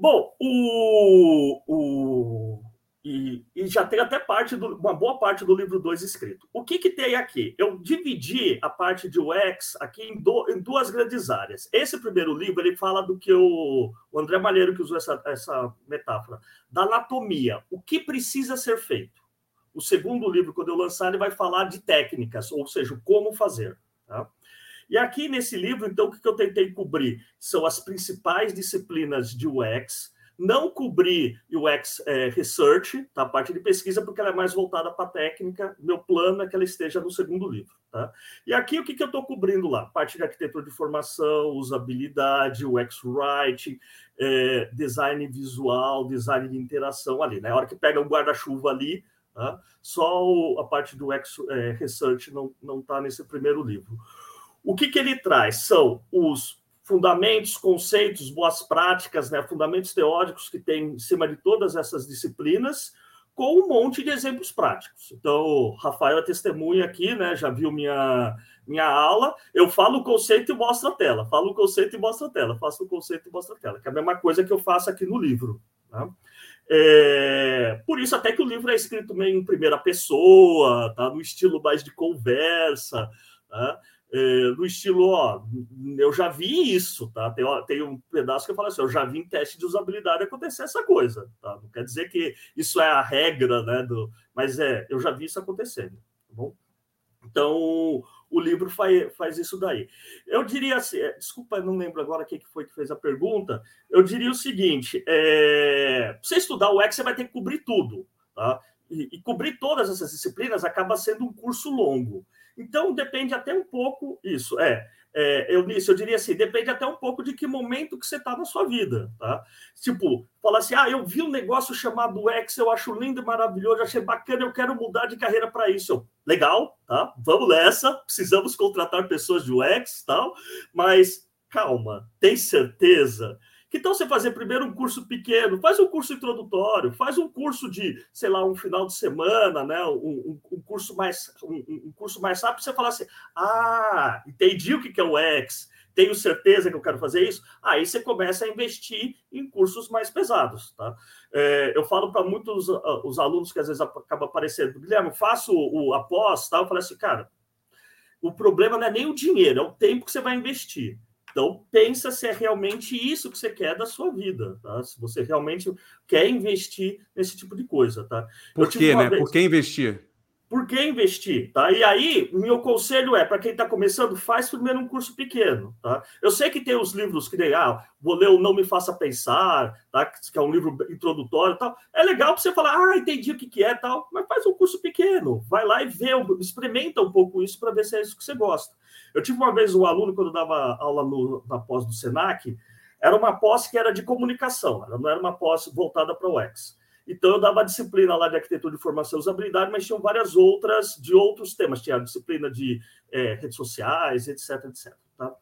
Bom, o, o, E, e já tem até parte do, uma boa parte do livro dois escrito. O que, que tem aqui? Eu dividi a parte de U X aqui em, do, em duas grandes áreas. Esse primeiro livro, ele fala do que o, o André Malheiro, que usou essa, essa metáfora, da anatomia, o que precisa ser feito. O segundo livro, quando eu lançar, ele vai falar de técnicas, ou seja, como fazer. Tá? E aqui nesse livro, então, o que eu tentei cobrir? São as principais disciplinas de U X, não cobrir U X é, Research, tá? A parte de pesquisa, porque ela é mais voltada para a técnica. Meu plano é que ela esteja no segundo livro. Tá? E aqui, o que, que eu estou cobrindo lá? Parte de arquitetura de informação, usabilidade, U X Writing, é, design visual, design de interação ali. Né? A hora que pega o guarda-chuva ali, tá? Só o, a parte do U X é, Research não está nesse primeiro livro. O que, que ele traz? São os fundamentos, conceitos, boas práticas, né? Fundamentos teóricos que tem em cima de todas essas disciplinas, com um monte de exemplos práticos. Então, o Rafael é testemunha aqui, né? Já viu minha, minha aula. Eu falo o conceito e mostro a tela. Falo o conceito e mostro a tela. Faço o conceito e mostro a tela. Que é a mesma coisa que eu faço aqui no livro. Tá? É, por isso até que o livro é escrito meio em primeira pessoa, tá? No estilo mais de conversa, tá? É, no estilo, ó, eu já vi isso, tá? Tem, ó, tem um pedaço que eu falo assim, eu já vi em teste de usabilidade acontecer essa coisa, tá? Não quer dizer que isso é a regra, né? Do, mas é, eu já vi isso acontecendo, tá bom? Então, o livro faz, faz isso daí. Eu diria assim, é, desculpa, eu não lembro agora quem foi que fez a pergunta, eu diria o seguinte, é, pra você estudar o U X, você vai ter que cobrir tudo, tá? E, e cobrir todas essas disciplinas acaba sendo um curso longo. Então, depende até um pouco isso. É, é eu, isso, eu diria assim, depende até um pouco de que momento que você está na sua vida, tá? Tipo, falar assim, ah, eu vi um negócio chamado U X, eu acho lindo e maravilhoso, achei bacana, eu quero mudar de carreira para isso. Eu, legal, tá? Vamos nessa, precisamos contratar pessoas de U X e tal, mas calma, tem certeza? Que tal você fazer primeiro um curso pequeno? Faz um curso introdutório, faz um curso de, sei lá, um final de semana, né? um, um, um, curso, mais, um, um curso mais rápido, você fala assim, ah, entendi o que é o U X, tenho certeza que eu quero fazer isso. Aí você começa a investir em cursos mais pesados. Tá? É, eu falo para muitos uh, os alunos que às vezes acaba aparecendo, Guilherme, faço o, o após, tá? Eu falo assim, cara, o problema não é nem o dinheiro, é o tempo que você vai investir. Então, pensa se é realmente isso que você quer da sua vida, tá? Se você realmente quer investir nesse tipo de coisa, tá? Por quê, né? Vez... Por que investir? Por que investir, tá? E aí, meu conselho é, para quem está começando, faz primeiro um curso pequeno, tá? Eu sei que tem os livros que nem, ah, vou ler o Não Me Faça Pensar, tá? Que é um livro introdutório e tal. É legal para você falar, ah, entendi o que, que é e tal, mas faz um curso pequeno. Vai lá e vê, experimenta um pouco isso para ver se é isso que você gosta. Eu tive uma vez um aluno, quando eu dava aula no, na pós do SENAC, era uma pós que era de comunicação, não era uma pós voltada para o U X. Então, eu dava disciplina lá de arquitetura de informação e usabilidade, mas tinham várias outras de outros temas. Tinha a disciplina de é, redes sociais, etc, et cetera. Tá?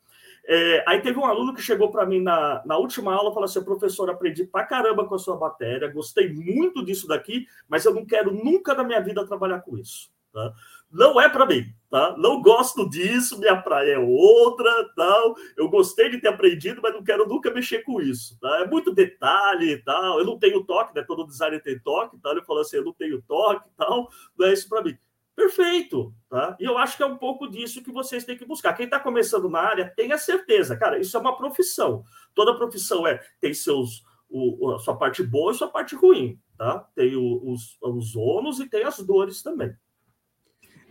É, aí teve um aluno que chegou para mim na, na última aula e falou assim, professor, aprendi pra caramba com a sua matéria, gostei muito disso daqui, mas eu não quero nunca na minha vida trabalhar com isso. Tá? Não é para mim, tá? Não gosto disso, minha praia é outra, tal. Eu gostei de ter aprendido, mas não quero nunca mexer com isso, tá? É muito detalhe e tal. Eu não tenho toque, né? Todo designer tem toque, tal. Ele falou assim, eu não tenho toque, tal. Não é isso para mim. Perfeito, tá? E eu acho que é um pouco disso que vocês têm que buscar. Quem está começando na área, tenha certeza, cara, isso é uma profissão. Toda profissão é tem seus o, a sua parte boa e sua parte ruim, tá? Tem o, os, os ônus e tem as dores também.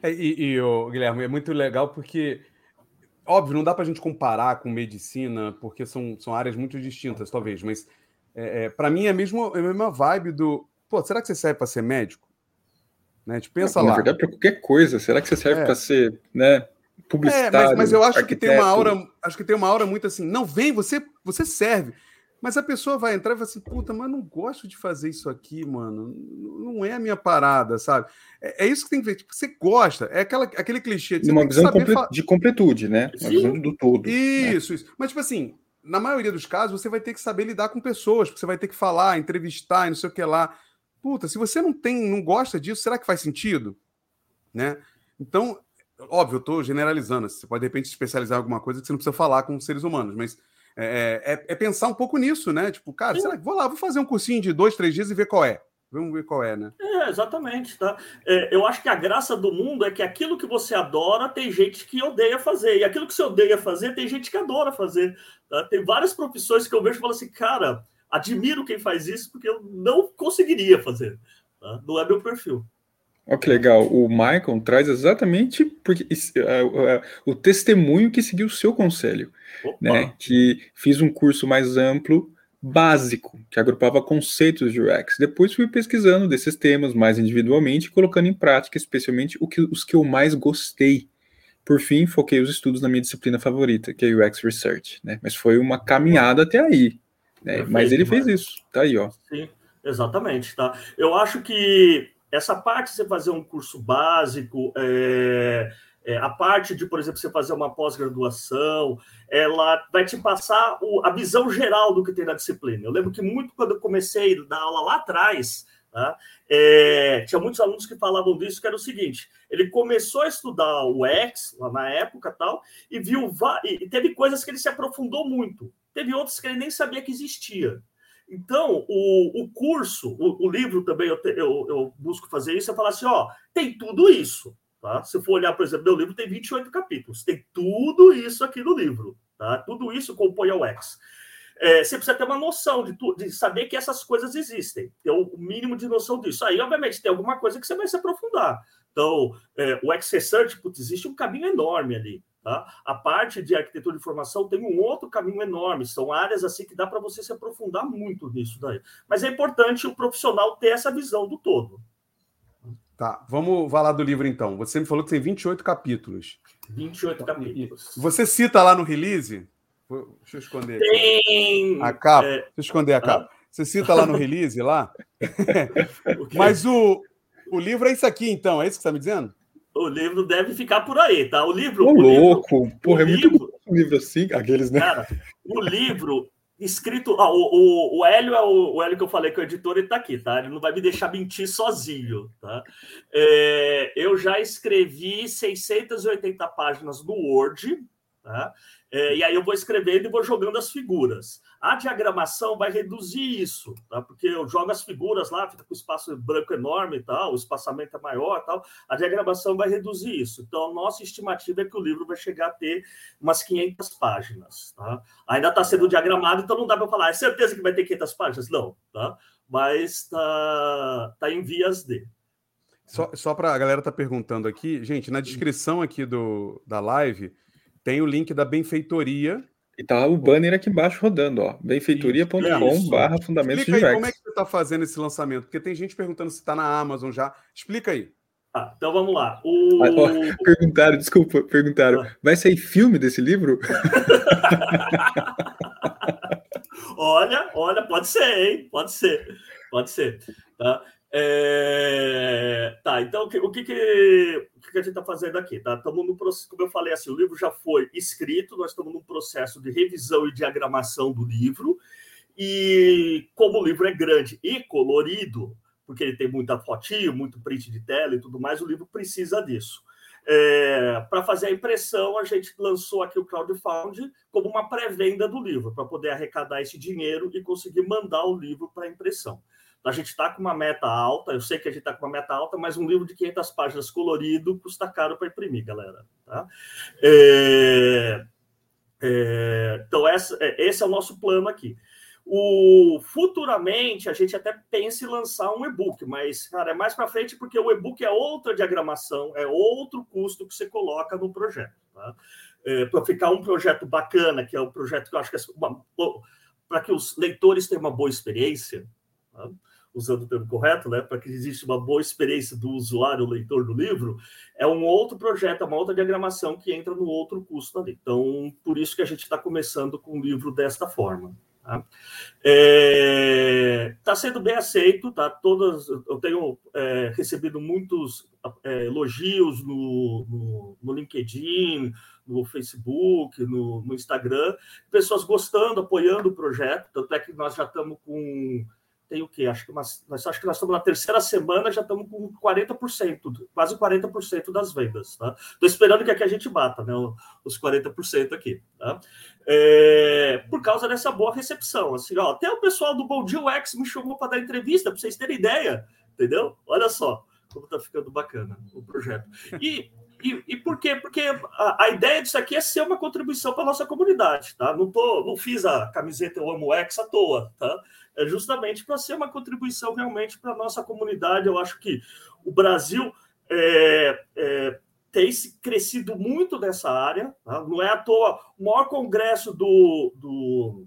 E, e oh, Guilherme, é muito legal porque, óbvio, não dá para a gente comparar com medicina, porque são, são áreas muito distintas, talvez, mas é, é, para mim é a mesma, a mesma vibe do, pô, será que você serve para ser médico? Né? A gente pensa é, lá. Na verdade, para qualquer coisa, será que você serve é. para ser, né, publicitário? É, mas, mas eu acho arquiteto. que tem uma aura, acho que tem uma aura muito assim, não, vem, você, você serve. Mas a pessoa vai entrar e vai assim, puta, mas não gosto de fazer isso aqui, mano. Não é a minha parada, sabe? É, é isso que tem que ver. Tipo, você gosta. É aquela, aquele clichê. De você uma visão comple- fa- de completude, né? Uma Sim. visão do todo. Isso, né? Isso. Mas, tipo assim, na maioria dos casos, você vai ter que saber lidar com pessoas. Porque você vai ter que falar, entrevistar e não sei o que lá. Puta, se você não tem, não gosta disso, será que faz sentido? Né? Então, óbvio, eu tô generalizando. Você pode, de repente, se especializar em alguma coisa que você não precisa falar com seres humanos, mas... É, é, é pensar um pouco nisso, né? Tipo, cara, será que vou lá, vou fazer um cursinho de dois, três dias e ver qual é. Vamos ver qual é, né? É, exatamente, tá? É, eu acho que a graça do mundo é que aquilo que você adora tem gente que odeia fazer, e aquilo que você odeia fazer tem gente que adora fazer, tá? Tem várias profissões que eu vejo e falo assim, cara, admiro quem faz isso porque eu não conseguiria fazer, tá? Não é meu perfil. Olha que legal, o Michael traz exatamente porque, uh, uh, o testemunho que seguiu o seu conselho, né? Que fiz um curso mais amplo, básico, que agrupava conceitos de U X. Depois fui pesquisando desses temas mais individualmente, colocando em prática especialmente o que, os que eu mais gostei. Por fim, foquei os estudos na minha disciplina favorita, que é U X Research, né? Mas foi uma caminhada até aí, né? Perfeito, mas ele fez mano. Isso, tá aí, ó. Sim, exatamente, tá? Eu acho que essa parte de você fazer um curso básico, é, é, a parte de, por exemplo, você fazer uma pós-graduação, ela vai te passar o, a visão geral do que tem na disciplina. Eu lembro que muito quando eu comecei a dar aula lá atrás, tá, é, tinha muitos alunos que falavam disso, que era o seguinte, ele começou a estudar o U X, lá na época tal, e viu e teve coisas que ele se aprofundou muito, teve outras que ele nem sabia que existia. Então, o, o curso, o, o livro também, eu, te, eu, eu busco fazer isso, eu falo assim, ó, tem tudo isso, tá? Se eu for olhar, por exemplo, meu livro tem vinte e oito capítulos, tem tudo isso aqui no livro, tá? Tudo isso compõe a U X. É, você precisa ter uma noção de, tu, de saber que essas coisas existem, ter o mínimo de noção disso. Aí, obviamente, tem alguma coisa que você vai se aprofundar. Então, é, o U X Research, putz, existe um caminho enorme ali. Tá? A parte de arquitetura de informação tem um outro caminho enorme, são áreas assim que dá para você se aprofundar muito nisso daí. Mas é importante o profissional ter essa visão do todo. Tá, vamos falar do livro então. Você me falou que tem vinte e oito capítulos. vinte e oito capítulos. Você cita lá no release? Deixa eu esconder aqui. Tem... a capa. É... Deixa eu esconder a capa. Ah. Você cita lá no release, lá? Okay. Mas o, o livro é isso aqui então, é isso que você está me dizendo? O livro deve ficar por aí, tá? O livro... Ô, o louco! Livro, porra, o é livro, muito bom o livro assim, aqueles, né? Cara, o livro escrito... Ah, o, o, o Hélio é o, o Hélio que eu falei que é o editor, ele tá aqui, tá? Ele não vai me deixar mentir sozinho, tá? É, eu já escrevi seiscentas e oitenta páginas no Word, tá? É, e aí eu vou escrevendo e vou jogando as figuras. A diagramação vai reduzir isso, tá? Porque eu jogo as figuras lá, fica com o espaço branco enorme e tal, o espaçamento é maior e tal, a diagramação vai reduzir isso. Então, a nossa estimativa é que o livro vai chegar a ter umas quinhentas páginas, tá? Ainda está sendo diagramado, então não dá para falar, é certeza que vai ter quinhentas páginas? Não, tá? Mas está tá em vias de... Só, só para a galera tá perguntando aqui, gente, na descrição aqui do, da live, tem o link da Benfeitoria. E tá o banner aqui embaixo rodando, ó. benfeitoria ponto com barra fundamentos de U X. Explica aí como é que você está fazendo esse lançamento, porque tem gente perguntando se está na Amazon já. Explica aí. Ah, então vamos lá. O... Ah, ó, perguntaram, desculpa, perguntaram. Ah. Vai sair filme desse livro? Olha, olha, pode ser, hein? Pode ser, pode ser. Tá? É... Tá, então o que, o que, que, o que, que a gente está fazendo aqui? Tá? Estamos no processo, como eu falei, assim, o livro já foi escrito, nós estamos num processo de revisão e diagramação do livro, e como o livro é grande e colorido, porque ele tem muita fotinho, muito print de tela e tudo mais, o livro precisa disso. É, para fazer a impressão, a gente lançou aqui o crowdfunding como uma pré-venda do livro, para poder arrecadar esse dinheiro e conseguir mandar o livro para impressão. A gente está com uma meta alta, eu sei que a gente está com uma meta alta, mas um livro de quinhentas páginas colorido custa caro para imprimir, galera. Tá? É, é, então, essa, é, esse é o nosso plano aqui. O, futuramente, a gente até pensa em lançar um e-book, mas, cara, é mais para frente porque o e-book é outra diagramação, é outro custo que você coloca no projeto. Tá? É, para ficar um projeto bacana, que é um projeto que eu acho que é para que os leitores tenham uma boa experiência, tá? Usando o termo correto, né? Para que exista uma boa experiência do usuário, leitor do livro, é um outro projeto, é uma outra diagramação que entra no outro custo ali. Então, por isso que a gente está começando com o livro desta forma. Está é... tá sendo bem aceito, tá? Todas... eu tenho é, recebido muitos é, elogios no, no, no LinkedIn, no Facebook, no, no Instagram, pessoas gostando, apoiando o projeto, tanto é que nós já estamos com... tem o quê? Acho que, umas, nós, acho que nós estamos na terceira semana, já estamos com quarenta por cento, quase quarenta por cento das vendas. Estou tá? esperando que aqui a gente bata, né, os quarenta por cento aqui. Tá? É, por causa dessa boa recepção. Assim, ó, até o pessoal do Boldio X me chamou para dar entrevista, para vocês terem ideia. Entendeu? Olha só como está ficando bacana o projeto. E... E, e por quê? Porque a, a ideia disso aqui é ser uma contribuição para a nossa comunidade, tá? Não, tô, não fiz a camiseta Eu Amo X à toa, tá? É justamente para ser uma contribuição realmente para a nossa comunidade. Eu acho que o Brasil é, é, tem crescido muito nessa área, tá? Não é à toa. O maior congresso do, do,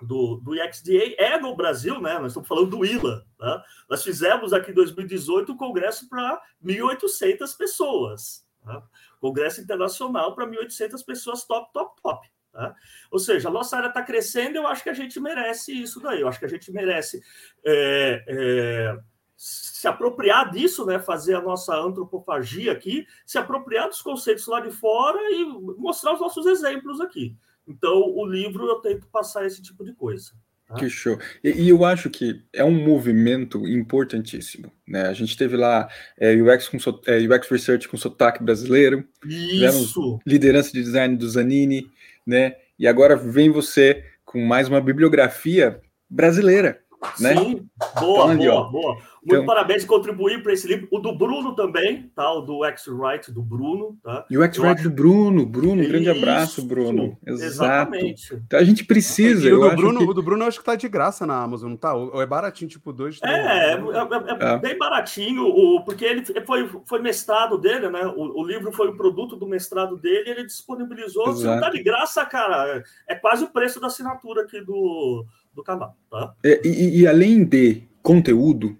do, do I X D A é no Brasil, né? Nós estamos falando do I L A. Tá? Nós fizemos aqui em dois mil e dezoito um congresso para mil e oitocentas pessoas, tá? Congresso internacional para mil e oitocentas pessoas, top, top, top. Tá? Ou seja, a nossa área está crescendo e eu acho que a gente merece isso daí, eu acho que a gente merece é, é, se apropriar disso, né? Fazer a nossa antropofagia aqui, se apropriar dos conceitos lá de fora e mostrar os nossos exemplos aqui. Então, o livro eu tento passar esse tipo de coisa. Que show. E, e eu acho que é um movimento importantíssimo, né? A gente teve lá é, U X, com, é, U X Research com sotaque brasileiro. Isso! Liderança de design do Zanini, né? E agora vem você com mais uma bibliografia brasileira, né? Sim, boa, então, boa, boa. Muito então, parabéns por contribuir para esse livro. O do Bruno também, tá? O do U X Write do Bruno, tá? E o U X Write do Bruno, Bruno, um grande Isso, abraço, Bruno. Exato. Exatamente. Então a gente precisa. E o do, Bruno, que... o do Bruno eu acho que tá de graça na Amazon, não tá? Ou é baratinho, tipo dois? É, é, é, é bem baratinho, o, porque ele foi, foi mestrado dele, né? O, o livro foi o produto do mestrado dele, ele disponibilizou. Se não tá de graça, cara, é quase o preço da assinatura aqui do... do canal, tá? E, e, e além de conteúdo,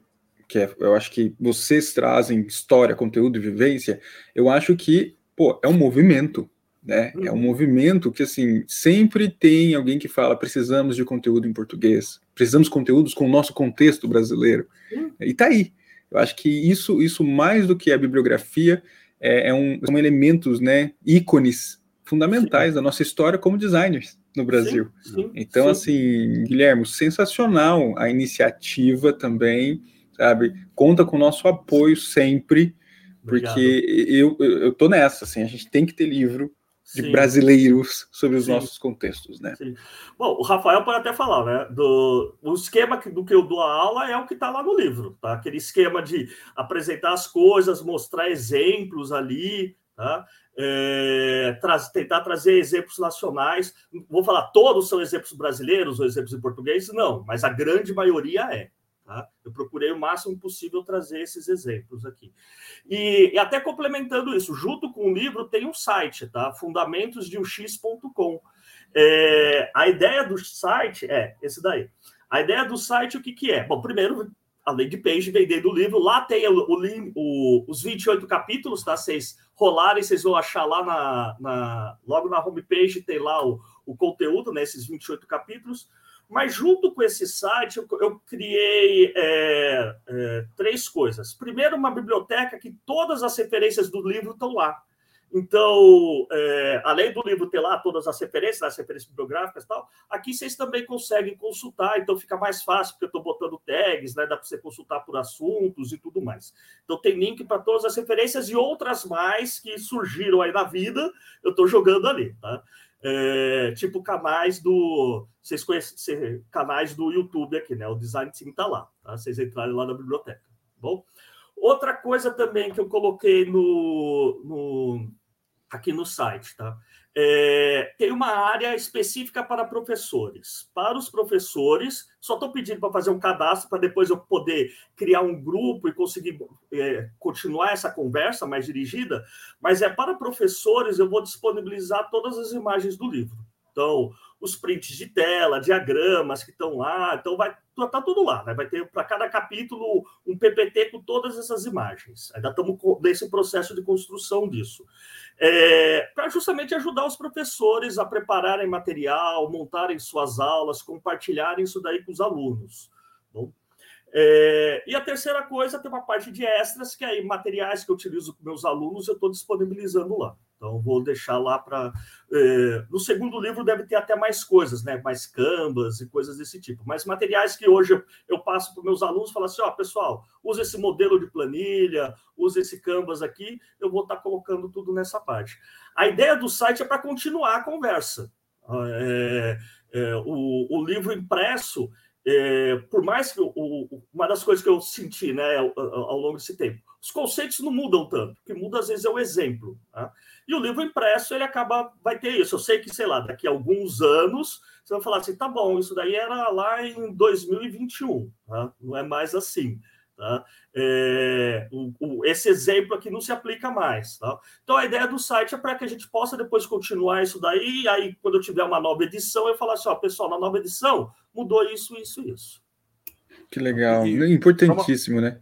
que é, eu acho que vocês trazem história, conteúdo e vivência, eu acho que, pô, é um movimento, né? Uhum. É um movimento que, assim, sempre tem alguém que fala, precisamos de conteúdo em português, precisamos de conteúdos com o nosso contexto brasileiro. Uhum. E tá aí. Eu acho que isso, isso mais do que a bibliografia, é, é um, são elementos, né, ícones fundamentais Sim. da nossa história como designers no Brasil. Sim, sim, então, sim. assim, Guilherme, sensacional a iniciativa também, sabe? Conta com o nosso apoio sempre, Obrigado. porque eu, eu, eu tô nessa, assim, a gente tem que ter livro de sim. brasileiros sobre os sim. nossos contextos, né? Sim. Bom, o Rafael pode até falar, né? Do, o esquema do que eu dou a aula é o que está lá no livro, tá? Aquele esquema de apresentar as coisas, mostrar exemplos ali, tá? É, tra- tentar trazer exemplos nacionais, vou falar todos são exemplos brasileiros ou exemplos em português, não, mas a grande maioria é, tá? Eu procurei o máximo possível trazer esses exemplos aqui. E, e até complementando isso, junto com o livro tem um site, tá? Fundamentosdeux ponto com. É, a ideia do site é esse daí. A ideia do site, o que que é? Bom, primeiro, a landing page, vender do livro, lá tem o, o, o, os vinte e oito capítulos, tá? Vocês rolarem, vocês vão achar lá na, na, logo na homepage, tem lá o, o conteúdo, né? Esses vinte e oito capítulos. Mas junto com esse site, eu, eu criei é, é, três coisas. Primeiro, uma biblioteca que todas as referências do livro estão lá. Então, é, além do livro ter lá todas as referências, as referências bibliográficas e tal, aqui vocês também conseguem consultar, então fica mais fácil, porque eu estou botando tags, né, dá para você consultar por assuntos e tudo mais. Então, tem link para todas as referências e outras mais que surgiram aí na vida, eu estou jogando ali, tá? É, tipo canais do... Vocês conhecem canais do YouTube aqui, né? O Design Team está lá, tá? Vocês entrarem lá na biblioteca, tá bom? Outra coisa também que eu coloquei no, no, aqui no site, tá? É, tem uma área específica para professores. Para os professores, só estou pedindo para fazer um cadastro para depois eu poder criar um grupo e conseguir é, continuar essa conversa mais dirigida, mas é para professores, eu vou disponibilizar todas as imagens do livro. Então, os prints de tela, diagramas que estão lá, então vai estar tudo lá, né? Vai ter para cada capítulo um P P T com todas essas imagens. Ainda estamos nesse processo de construção disso. É, para justamente ajudar os professores a prepararem material, montarem suas aulas, compartilharem isso daí com os alunos. Bom, é, e a terceira coisa, tem uma parte de extras, que é aí, materiais que eu utilizo com meus alunos, eu estou disponibilizando lá. Então, vou deixar lá para... Eh, no segundo livro deve ter até mais coisas, né? Mais canvas e coisas desse tipo. Mas materiais que hoje eu, eu passo para os meus alunos e falo assim, ó, oh, pessoal, usa esse modelo de planilha, usa esse canvas aqui, eu vou estar tá colocando tudo nessa parte. A ideia do site é para continuar a conversa. É, é, o, o livro impresso, é, por mais que... O, o, uma das coisas que eu senti, né, ao, ao longo desse tempo, os conceitos não mudam tanto, o que muda às vezes é o exemplo, tá? E o livro impresso, ele acaba, vai ter isso. Eu sei que, sei lá, daqui a alguns anos, você vai falar assim, tá bom, isso daí era lá em dois mil e vinte e um, tá? Não é mais assim, tá? É, o, o, esse exemplo aqui não se aplica mais, tá? Então, a ideia do site é para que a gente possa depois continuar isso daí, e aí, quando eu tiver uma nova edição, eu falar assim, ó, pessoal, na nova edição, mudou isso, isso e isso. Que legal, e, importantíssimo, né?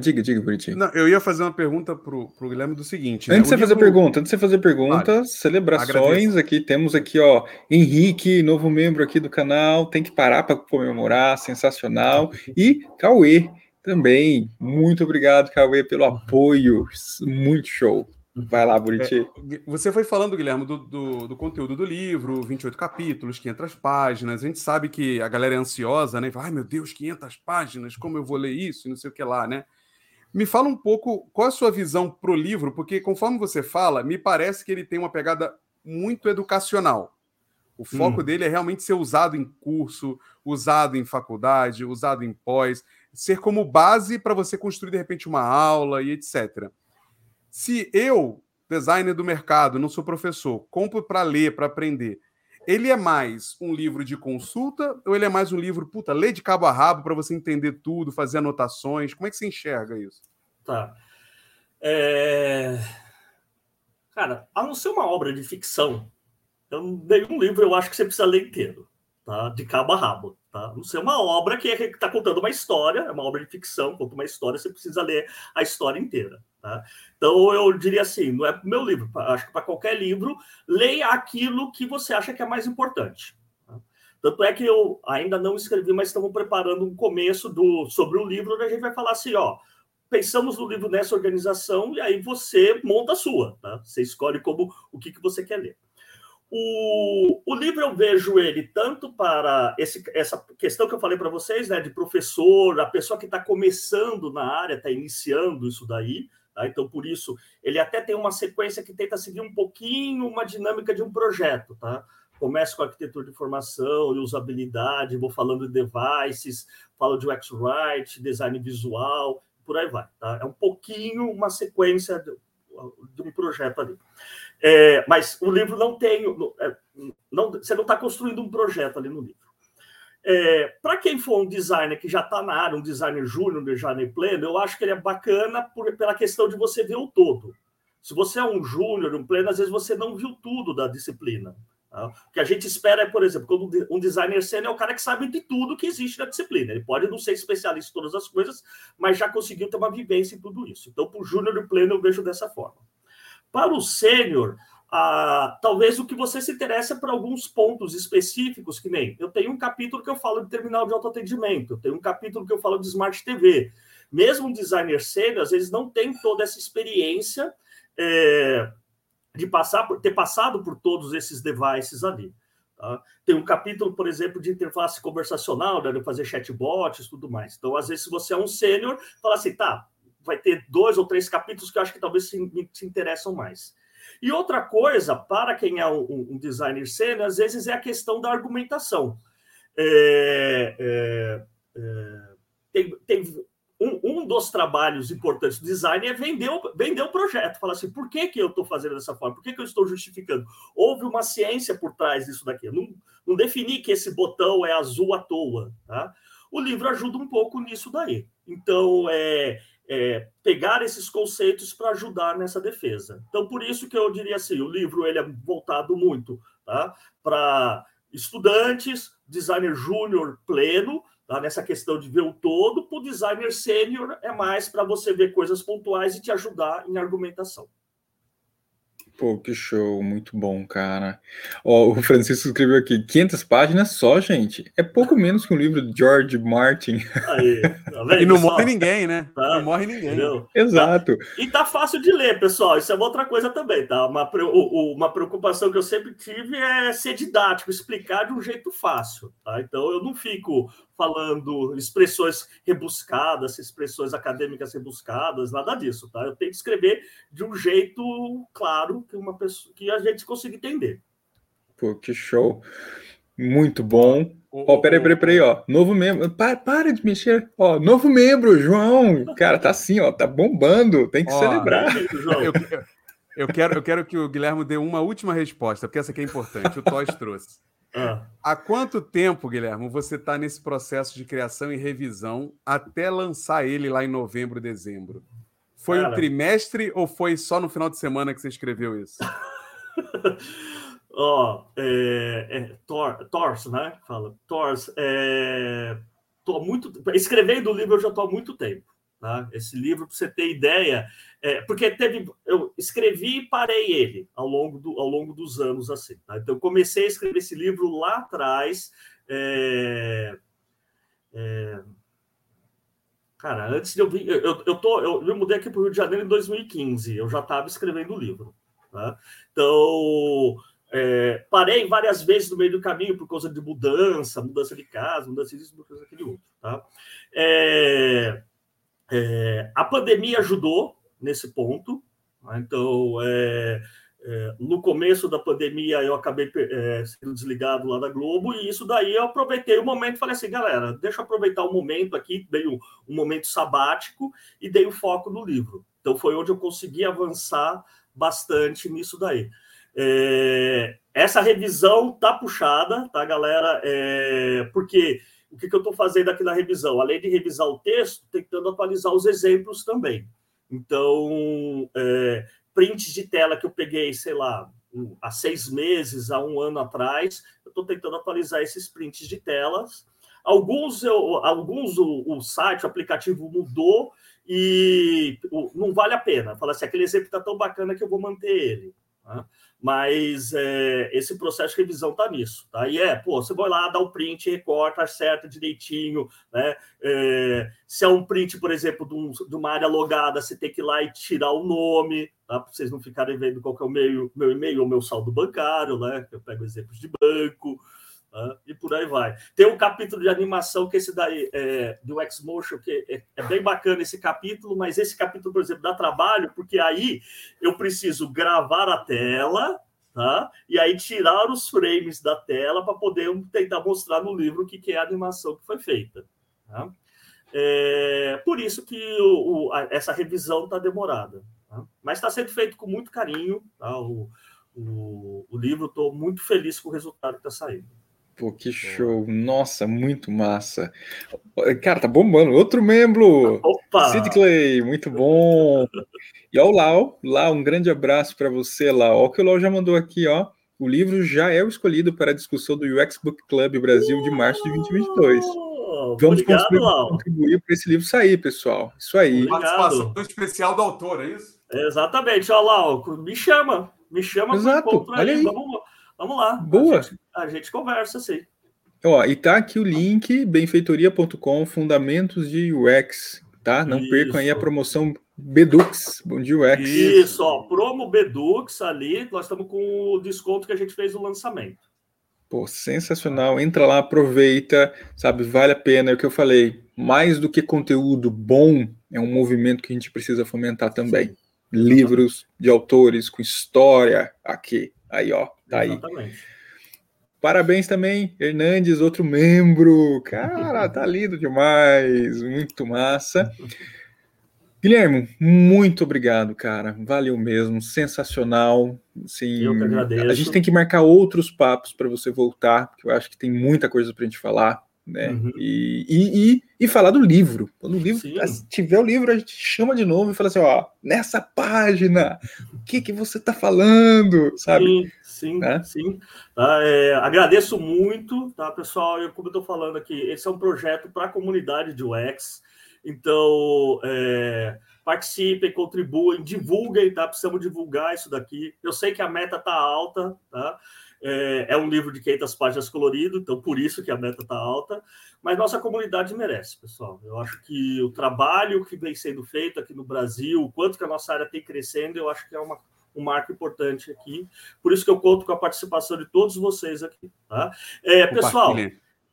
Diga, diga, Bonitinho. Não, eu ia fazer uma pergunta pro, pro Guilherme do seguinte. Antes de né? você livro... fazer pergunta, antes de você fazer pergunta, vale. Celebrações. Agradeço. Aqui, temos aqui, ó, Henrique, novo membro aqui do canal, tem que parar para comemorar, sensacional. E Cauê também, muito obrigado, Cauê, pelo apoio, muito show. Vai lá, Buriti. É, você foi falando, Guilherme, do, do, do conteúdo do livro, vinte e oito capítulos, quinhentas páginas. A gente sabe que a galera é ansiosa, né? Fala, ai, meu Deus, quinhentas páginas, como eu vou ler isso? E não sei o que lá, né? Me fala um pouco qual a sua visão pro livro, porque conforme você fala, me parece que ele tem uma pegada muito educacional. O foco hum. dele é realmente ser usado em curso, usado em faculdade, usado em pós, ser como base para você construir, de repente, uma aula e etcétera. Se eu, designer do mercado, não sou professor, compro para ler, para aprender, ele é mais um livro de consulta ou ele é mais um livro, puta, lê de cabo a rabo para você entender tudo, fazer anotações? Como é que você enxerga isso? Tá. É... Cara, a não ser uma obra de ficção, eu, nenhum livro eu acho que você precisa ler inteiro, tá? De cabo a rabo. Tá? Não ser uma obra que está contando uma história, é uma obra de ficção, conta uma história, você precisa ler a história inteira. Tá? Então, eu diria assim, não é para o meu livro, pra, acho que para qualquer livro, leia aquilo que você acha que é mais importante. Tá? Tanto é que eu ainda não escrevi, mas estamos preparando um começo do, sobre o livro, onde a gente vai falar assim, ó, pensamos no livro nessa organização, e aí você monta a sua, tá? Você escolhe como, o que, que você quer ler. O, o livro eu vejo ele tanto para esse, essa questão que eu falei para vocês, né, de professor, a pessoa que está começando na área, está iniciando isso daí, tá? Então, por isso, ele até tem uma sequência que tenta seguir um pouquinho uma dinâmica de um projeto, tá? Começo com arquitetura de informação, usabilidade, vou falando de devices, falo de U X Write, design visual, por aí vai, tá? É um pouquinho uma sequência de, de um projeto ali. É, mas o livro não tem... Não, não, você não está construindo um projeto ali no livro. É, para quem for um designer que já está na área, um designer júnior, um designer pleno, eu acho que ele é bacana por, pela questão de você ver o todo. Se você é um júnior, um pleno, às vezes você não viu tudo da disciplina. Tá? O que a gente espera é, por exemplo, quando um designer sênior é o cara que sabe de tudo que existe na disciplina. Ele pode não ser especialista em todas as coisas, mas já conseguiu ter uma vivência em tudo isso. Então, para o júnior e pleno, eu vejo dessa forma. Para o sênior, ah, talvez o que você se interessa é por alguns pontos específicos, que nem eu tenho um capítulo que eu falo de terminal de autoatendimento, eu tenho um capítulo que eu falo de Smart T V. Mesmo um designer sênior, às vezes, não tem toda essa experiência é, de passar por, ter passado por todos esses devices ali. Tá? Tem um capítulo, por exemplo, de interface conversacional, né, de fazer chatbots e tudo mais. Então, às vezes, se você é um sênior, fala assim, tá... vai ter dois ou três capítulos que eu acho que talvez se, se interessam mais. E outra coisa, para quem é um, um designer sênior, às vezes é a questão da argumentação. É, é, é, tem, tem um, um dos trabalhos importantes do design é vender o, vender o projeto, falar assim, por que, que eu estou fazendo dessa forma? Por que, que eu estou justificando? Houve uma ciência por trás disso daqui. Eu não, não defini que esse botão é azul à toa. Tá? O livro ajuda um pouco nisso daí. Então, é... É, pegar esses conceitos para ajudar nessa defesa. Então, por isso que eu diria assim, o livro ele é voltado muito, tá? Para estudantes, designer júnior pleno, tá? Nessa questão de ver o todo, para o designer sênior é mais para você ver coisas pontuais e te ajudar em argumentação. Pô, que show, muito bom, cara. Ó, o Francisco escreveu aqui, quinhentas páginas só, gente. É pouco menos que um livro de George Martin. Aí, tá vendo, e não pessoal? Morre ninguém, né? Tá, não morre ninguém. Entendeu? Exato. Tá. E tá fácil de ler, pessoal. Isso é uma outra coisa também, tá? Uma, uma preocupação que eu sempre tive é ser didático, explicar de um jeito fácil, tá? Então eu não fico falando expressões rebuscadas, expressões acadêmicas rebuscadas, nada disso, tá? Eu tenho que escrever de um jeito claro que, uma pessoa, que a gente consiga entender. Pô, que show. Muito bom. Ó, oh, oh, peraí, peraí, peraí, ó. Novo membro. Para, para de mexer. Ó, novo membro, João. Cara, tá assim, ó, tá bombando. Tem que oh, celebrar. É isso, João. Eu, eu, quero, eu quero que o Guilherme dê uma última resposta, porque essa aqui é importante. O Toys trouxe. É. Há quanto tempo, Guilherme, você está nesse processo de criação e revisão até lançar ele lá em novembro, dezembro? Foi Cara. um trimestre ou foi só no final de semana que você escreveu isso? Ó, oh, é, é, tor, Tors, né? Fala, Tors. É, tô muito, escrevendo o livro eu já estou há muito tempo. Tá? Esse livro, para você ter ideia, é, porque teve, eu escrevi e parei ele ao longo, do, ao longo dos anos. Assim, tá? Então, eu comecei a escrever esse livro lá atrás. É, é, cara, antes de eu vir... Eu, eu, eu, tô, eu me mudei aqui para o Rio de Janeiro em dois mil e quinze. Eu já estava escrevendo o livro. Tá? Então... É, parei várias vezes no meio do caminho por causa de mudança, mudança de casa, mudança disso, mudança daquele outro. Tá? É... É, a pandemia ajudou nesse ponto, né? Então é, é, no começo da pandemia eu acabei é, sendo desligado lá da Globo e isso daí eu aproveitei o momento e falei assim, galera, deixa eu aproveitar o momento aqui, dei um, um momento sabático e dei o foco no livro. Então foi onde eu consegui avançar bastante nisso daí. É, essa revisão tá puxada, tá, galera? É, porque... O que, que eu estou fazendo aqui na revisão? Além de revisar o texto, tentando atualizar os exemplos também. Então, é, prints de tela que eu peguei, sei lá, há seis meses, há um ano atrás, eu estou tentando atualizar esses prints de telas. Alguns, eu, alguns o, o site, o aplicativo mudou e o, não vale a pena. Fala assim, aquele exemplo está tão bacana que eu vou manter ele. Tá? Mas é, esse processo de revisão está nisso, tá? E é, pô, você vai lá, dá um print, recorta, acerta direitinho, né? É, se é um print, por exemplo, de, um, de uma área logada, você tem que ir lá e tirar o nome, tá? Para vocês não ficarem vendo qual que é o meu, meu e-mail ou meu saldo bancário, né? Eu pego exemplos de banco, tá? E por aí vai. Tem um capítulo de animação que esse daí, é, do Xmotion, que é, é bem bacana esse capítulo, mas esse capítulo, por exemplo, dá trabalho, porque aí eu preciso gravar a tela, tá? E aí tirar os frames da tela para poder tentar mostrar no livro o que, que é a animação que foi feita. Tá? É, por isso que o, o, a, essa revisão está demorada. Tá? Mas está sendo feito com muito carinho, tá? o, o, o livro, estou muito feliz com o resultado que está saindo. Pô, que show. Nossa, muito massa. Cara, tá bombando. Outro membro. Opa! Sid Clay, muito bom. E ao Lau, Lau, um grande abraço para você, Lau. Olha o que o Lau já mandou aqui, ó. O livro já é o escolhido para a discussão do U X Book Club Brasil de março de vinte e vinte e dois. Vamos Obrigado, contribuir para esse livro sair, pessoal. Isso aí. Obrigado. Participação especial do autor, é isso? Exatamente. Ó, Lau, me chama. Me chama. Exato. Olha aí. Vamos... Vamos lá. Boa. A gente, a gente conversa, sim. Ó, e tá aqui o link, benfeitoria ponto com, Fundamentos de U X, tá? Não Isso. percam aí a promoção B D U X, de U X. Isso, ó, promo B D U X ali, nós estamos com o desconto que a gente fez no lançamento. Pô, sensacional. Entra lá, aproveita, sabe? Vale a pena. É o que eu falei, mais do que conteúdo bom, é um movimento que a gente precisa fomentar também. Sim. Livros de autores com história aqui. Aí, ó, tá aí. Exatamente. Parabéns também, Hernandes, outro membro. Cara, tá lindo demais. Muito massa. Guilherme, muito obrigado, cara. Valeu mesmo, sensacional. Assim, eu que agradeço. A gente tem que marcar outros papos para você voltar, porque eu acho que tem muita coisa pra gente falar, né? Uhum. E, e, e, e falar do livro. Quando o livro, se tiver o livro, a gente chama de novo e fala assim, ó, nessa página, o que que você tá falando, sabe? Sim, sim, né? Sim. Ah, é, agradeço muito, tá, pessoal? Eu, como eu tô falando aqui, esse é um projeto para a comunidade de U X. Então, é, participem, contribuem, divulguem, tá? Precisamos divulgar isso daqui. Eu sei que a meta está alta, tá? É, é um livro de quinhentas páginas colorido, então por isso que a meta está alta. Mas nossa comunidade merece, pessoal. Eu acho que o trabalho que vem sendo feito aqui no Brasil, o quanto que a nossa área tem crescendo, eu acho que é uma... um marco importante aqui, por isso que eu conto com a participação de todos vocês aqui, tá? É, pessoal,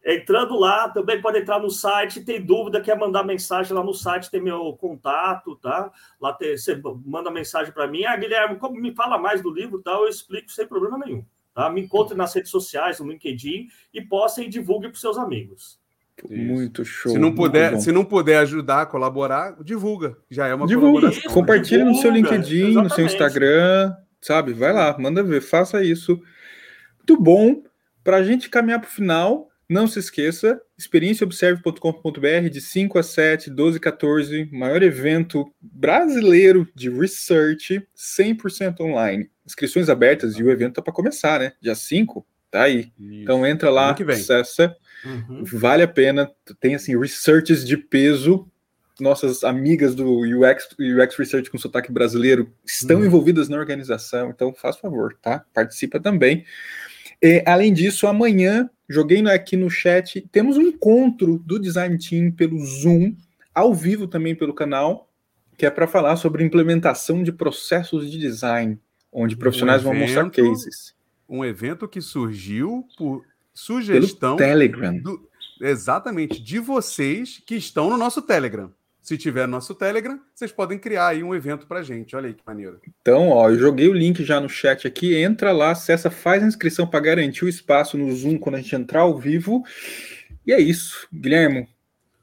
entrando lá, também pode entrar no site, tem dúvida, quer mandar mensagem lá no site, tem meu contato, tá? Lá tem, você manda mensagem para mim, ah, Guilherme, como me fala mais do livro, tá? Eu explico sem problema nenhum, tá? Me encontre nas redes sociais, no LinkedIn, e postem e divulguem para os seus amigos. Isso. Muito show. Se não puder, se não puder ajudar, colaborar, divulga. Já é uma divulga. Colaboração. Compartilha divulga, no seu LinkedIn, exatamente. No seu Instagram, sabe? Vai lá, manda ver, faça isso. Muito bom. Para a gente caminhar para o final, não se esqueça, experiência observe ponto com ponto b r, de cinco a sete, doze a quatorze, maior evento brasileiro de research, cem por cento online. Inscrições abertas e o evento tá para começar, né? Dia cinco, tá aí. Isso. Então entra lá, acessa. Uhum. Vale a pena, tem assim researches de peso, nossas amigas do U X, U X Research com sotaque brasileiro estão uhum. envolvidas na organização, então faz favor, tá? Participa também. E, além disso, amanhã, joguei aqui no chat, temos um encontro do Design Team pelo Zoom, ao vivo também pelo canal, que é para falar sobre implementação de processos de design, onde profissionais um evento, vão mostrar cases. Um evento que surgiu por... sugestão pelo Telegram. Do, exatamente, de vocês que estão no nosso Telegram. Se tiver no nosso Telegram, vocês podem criar aí um evento pra gente. Olha aí que maneiro. Então, ó, eu joguei o link já no chat aqui. Entra lá, acessa, faz a inscrição para garantir o espaço no Zoom quando a gente entrar ao vivo. E é isso. Guilherme,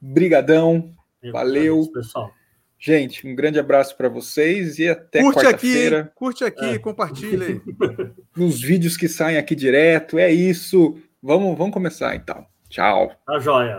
brigadão. Eu valeu. Agradeço, pessoal. Gente, um grande abraço para vocês e até curte quarta-feira. Aqui, curte aqui, é. Compartilha. Nos vídeos que saem aqui direto. É isso. Vamos, vamos começar, então. Tchau. Tá joia.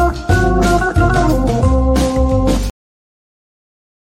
Oh,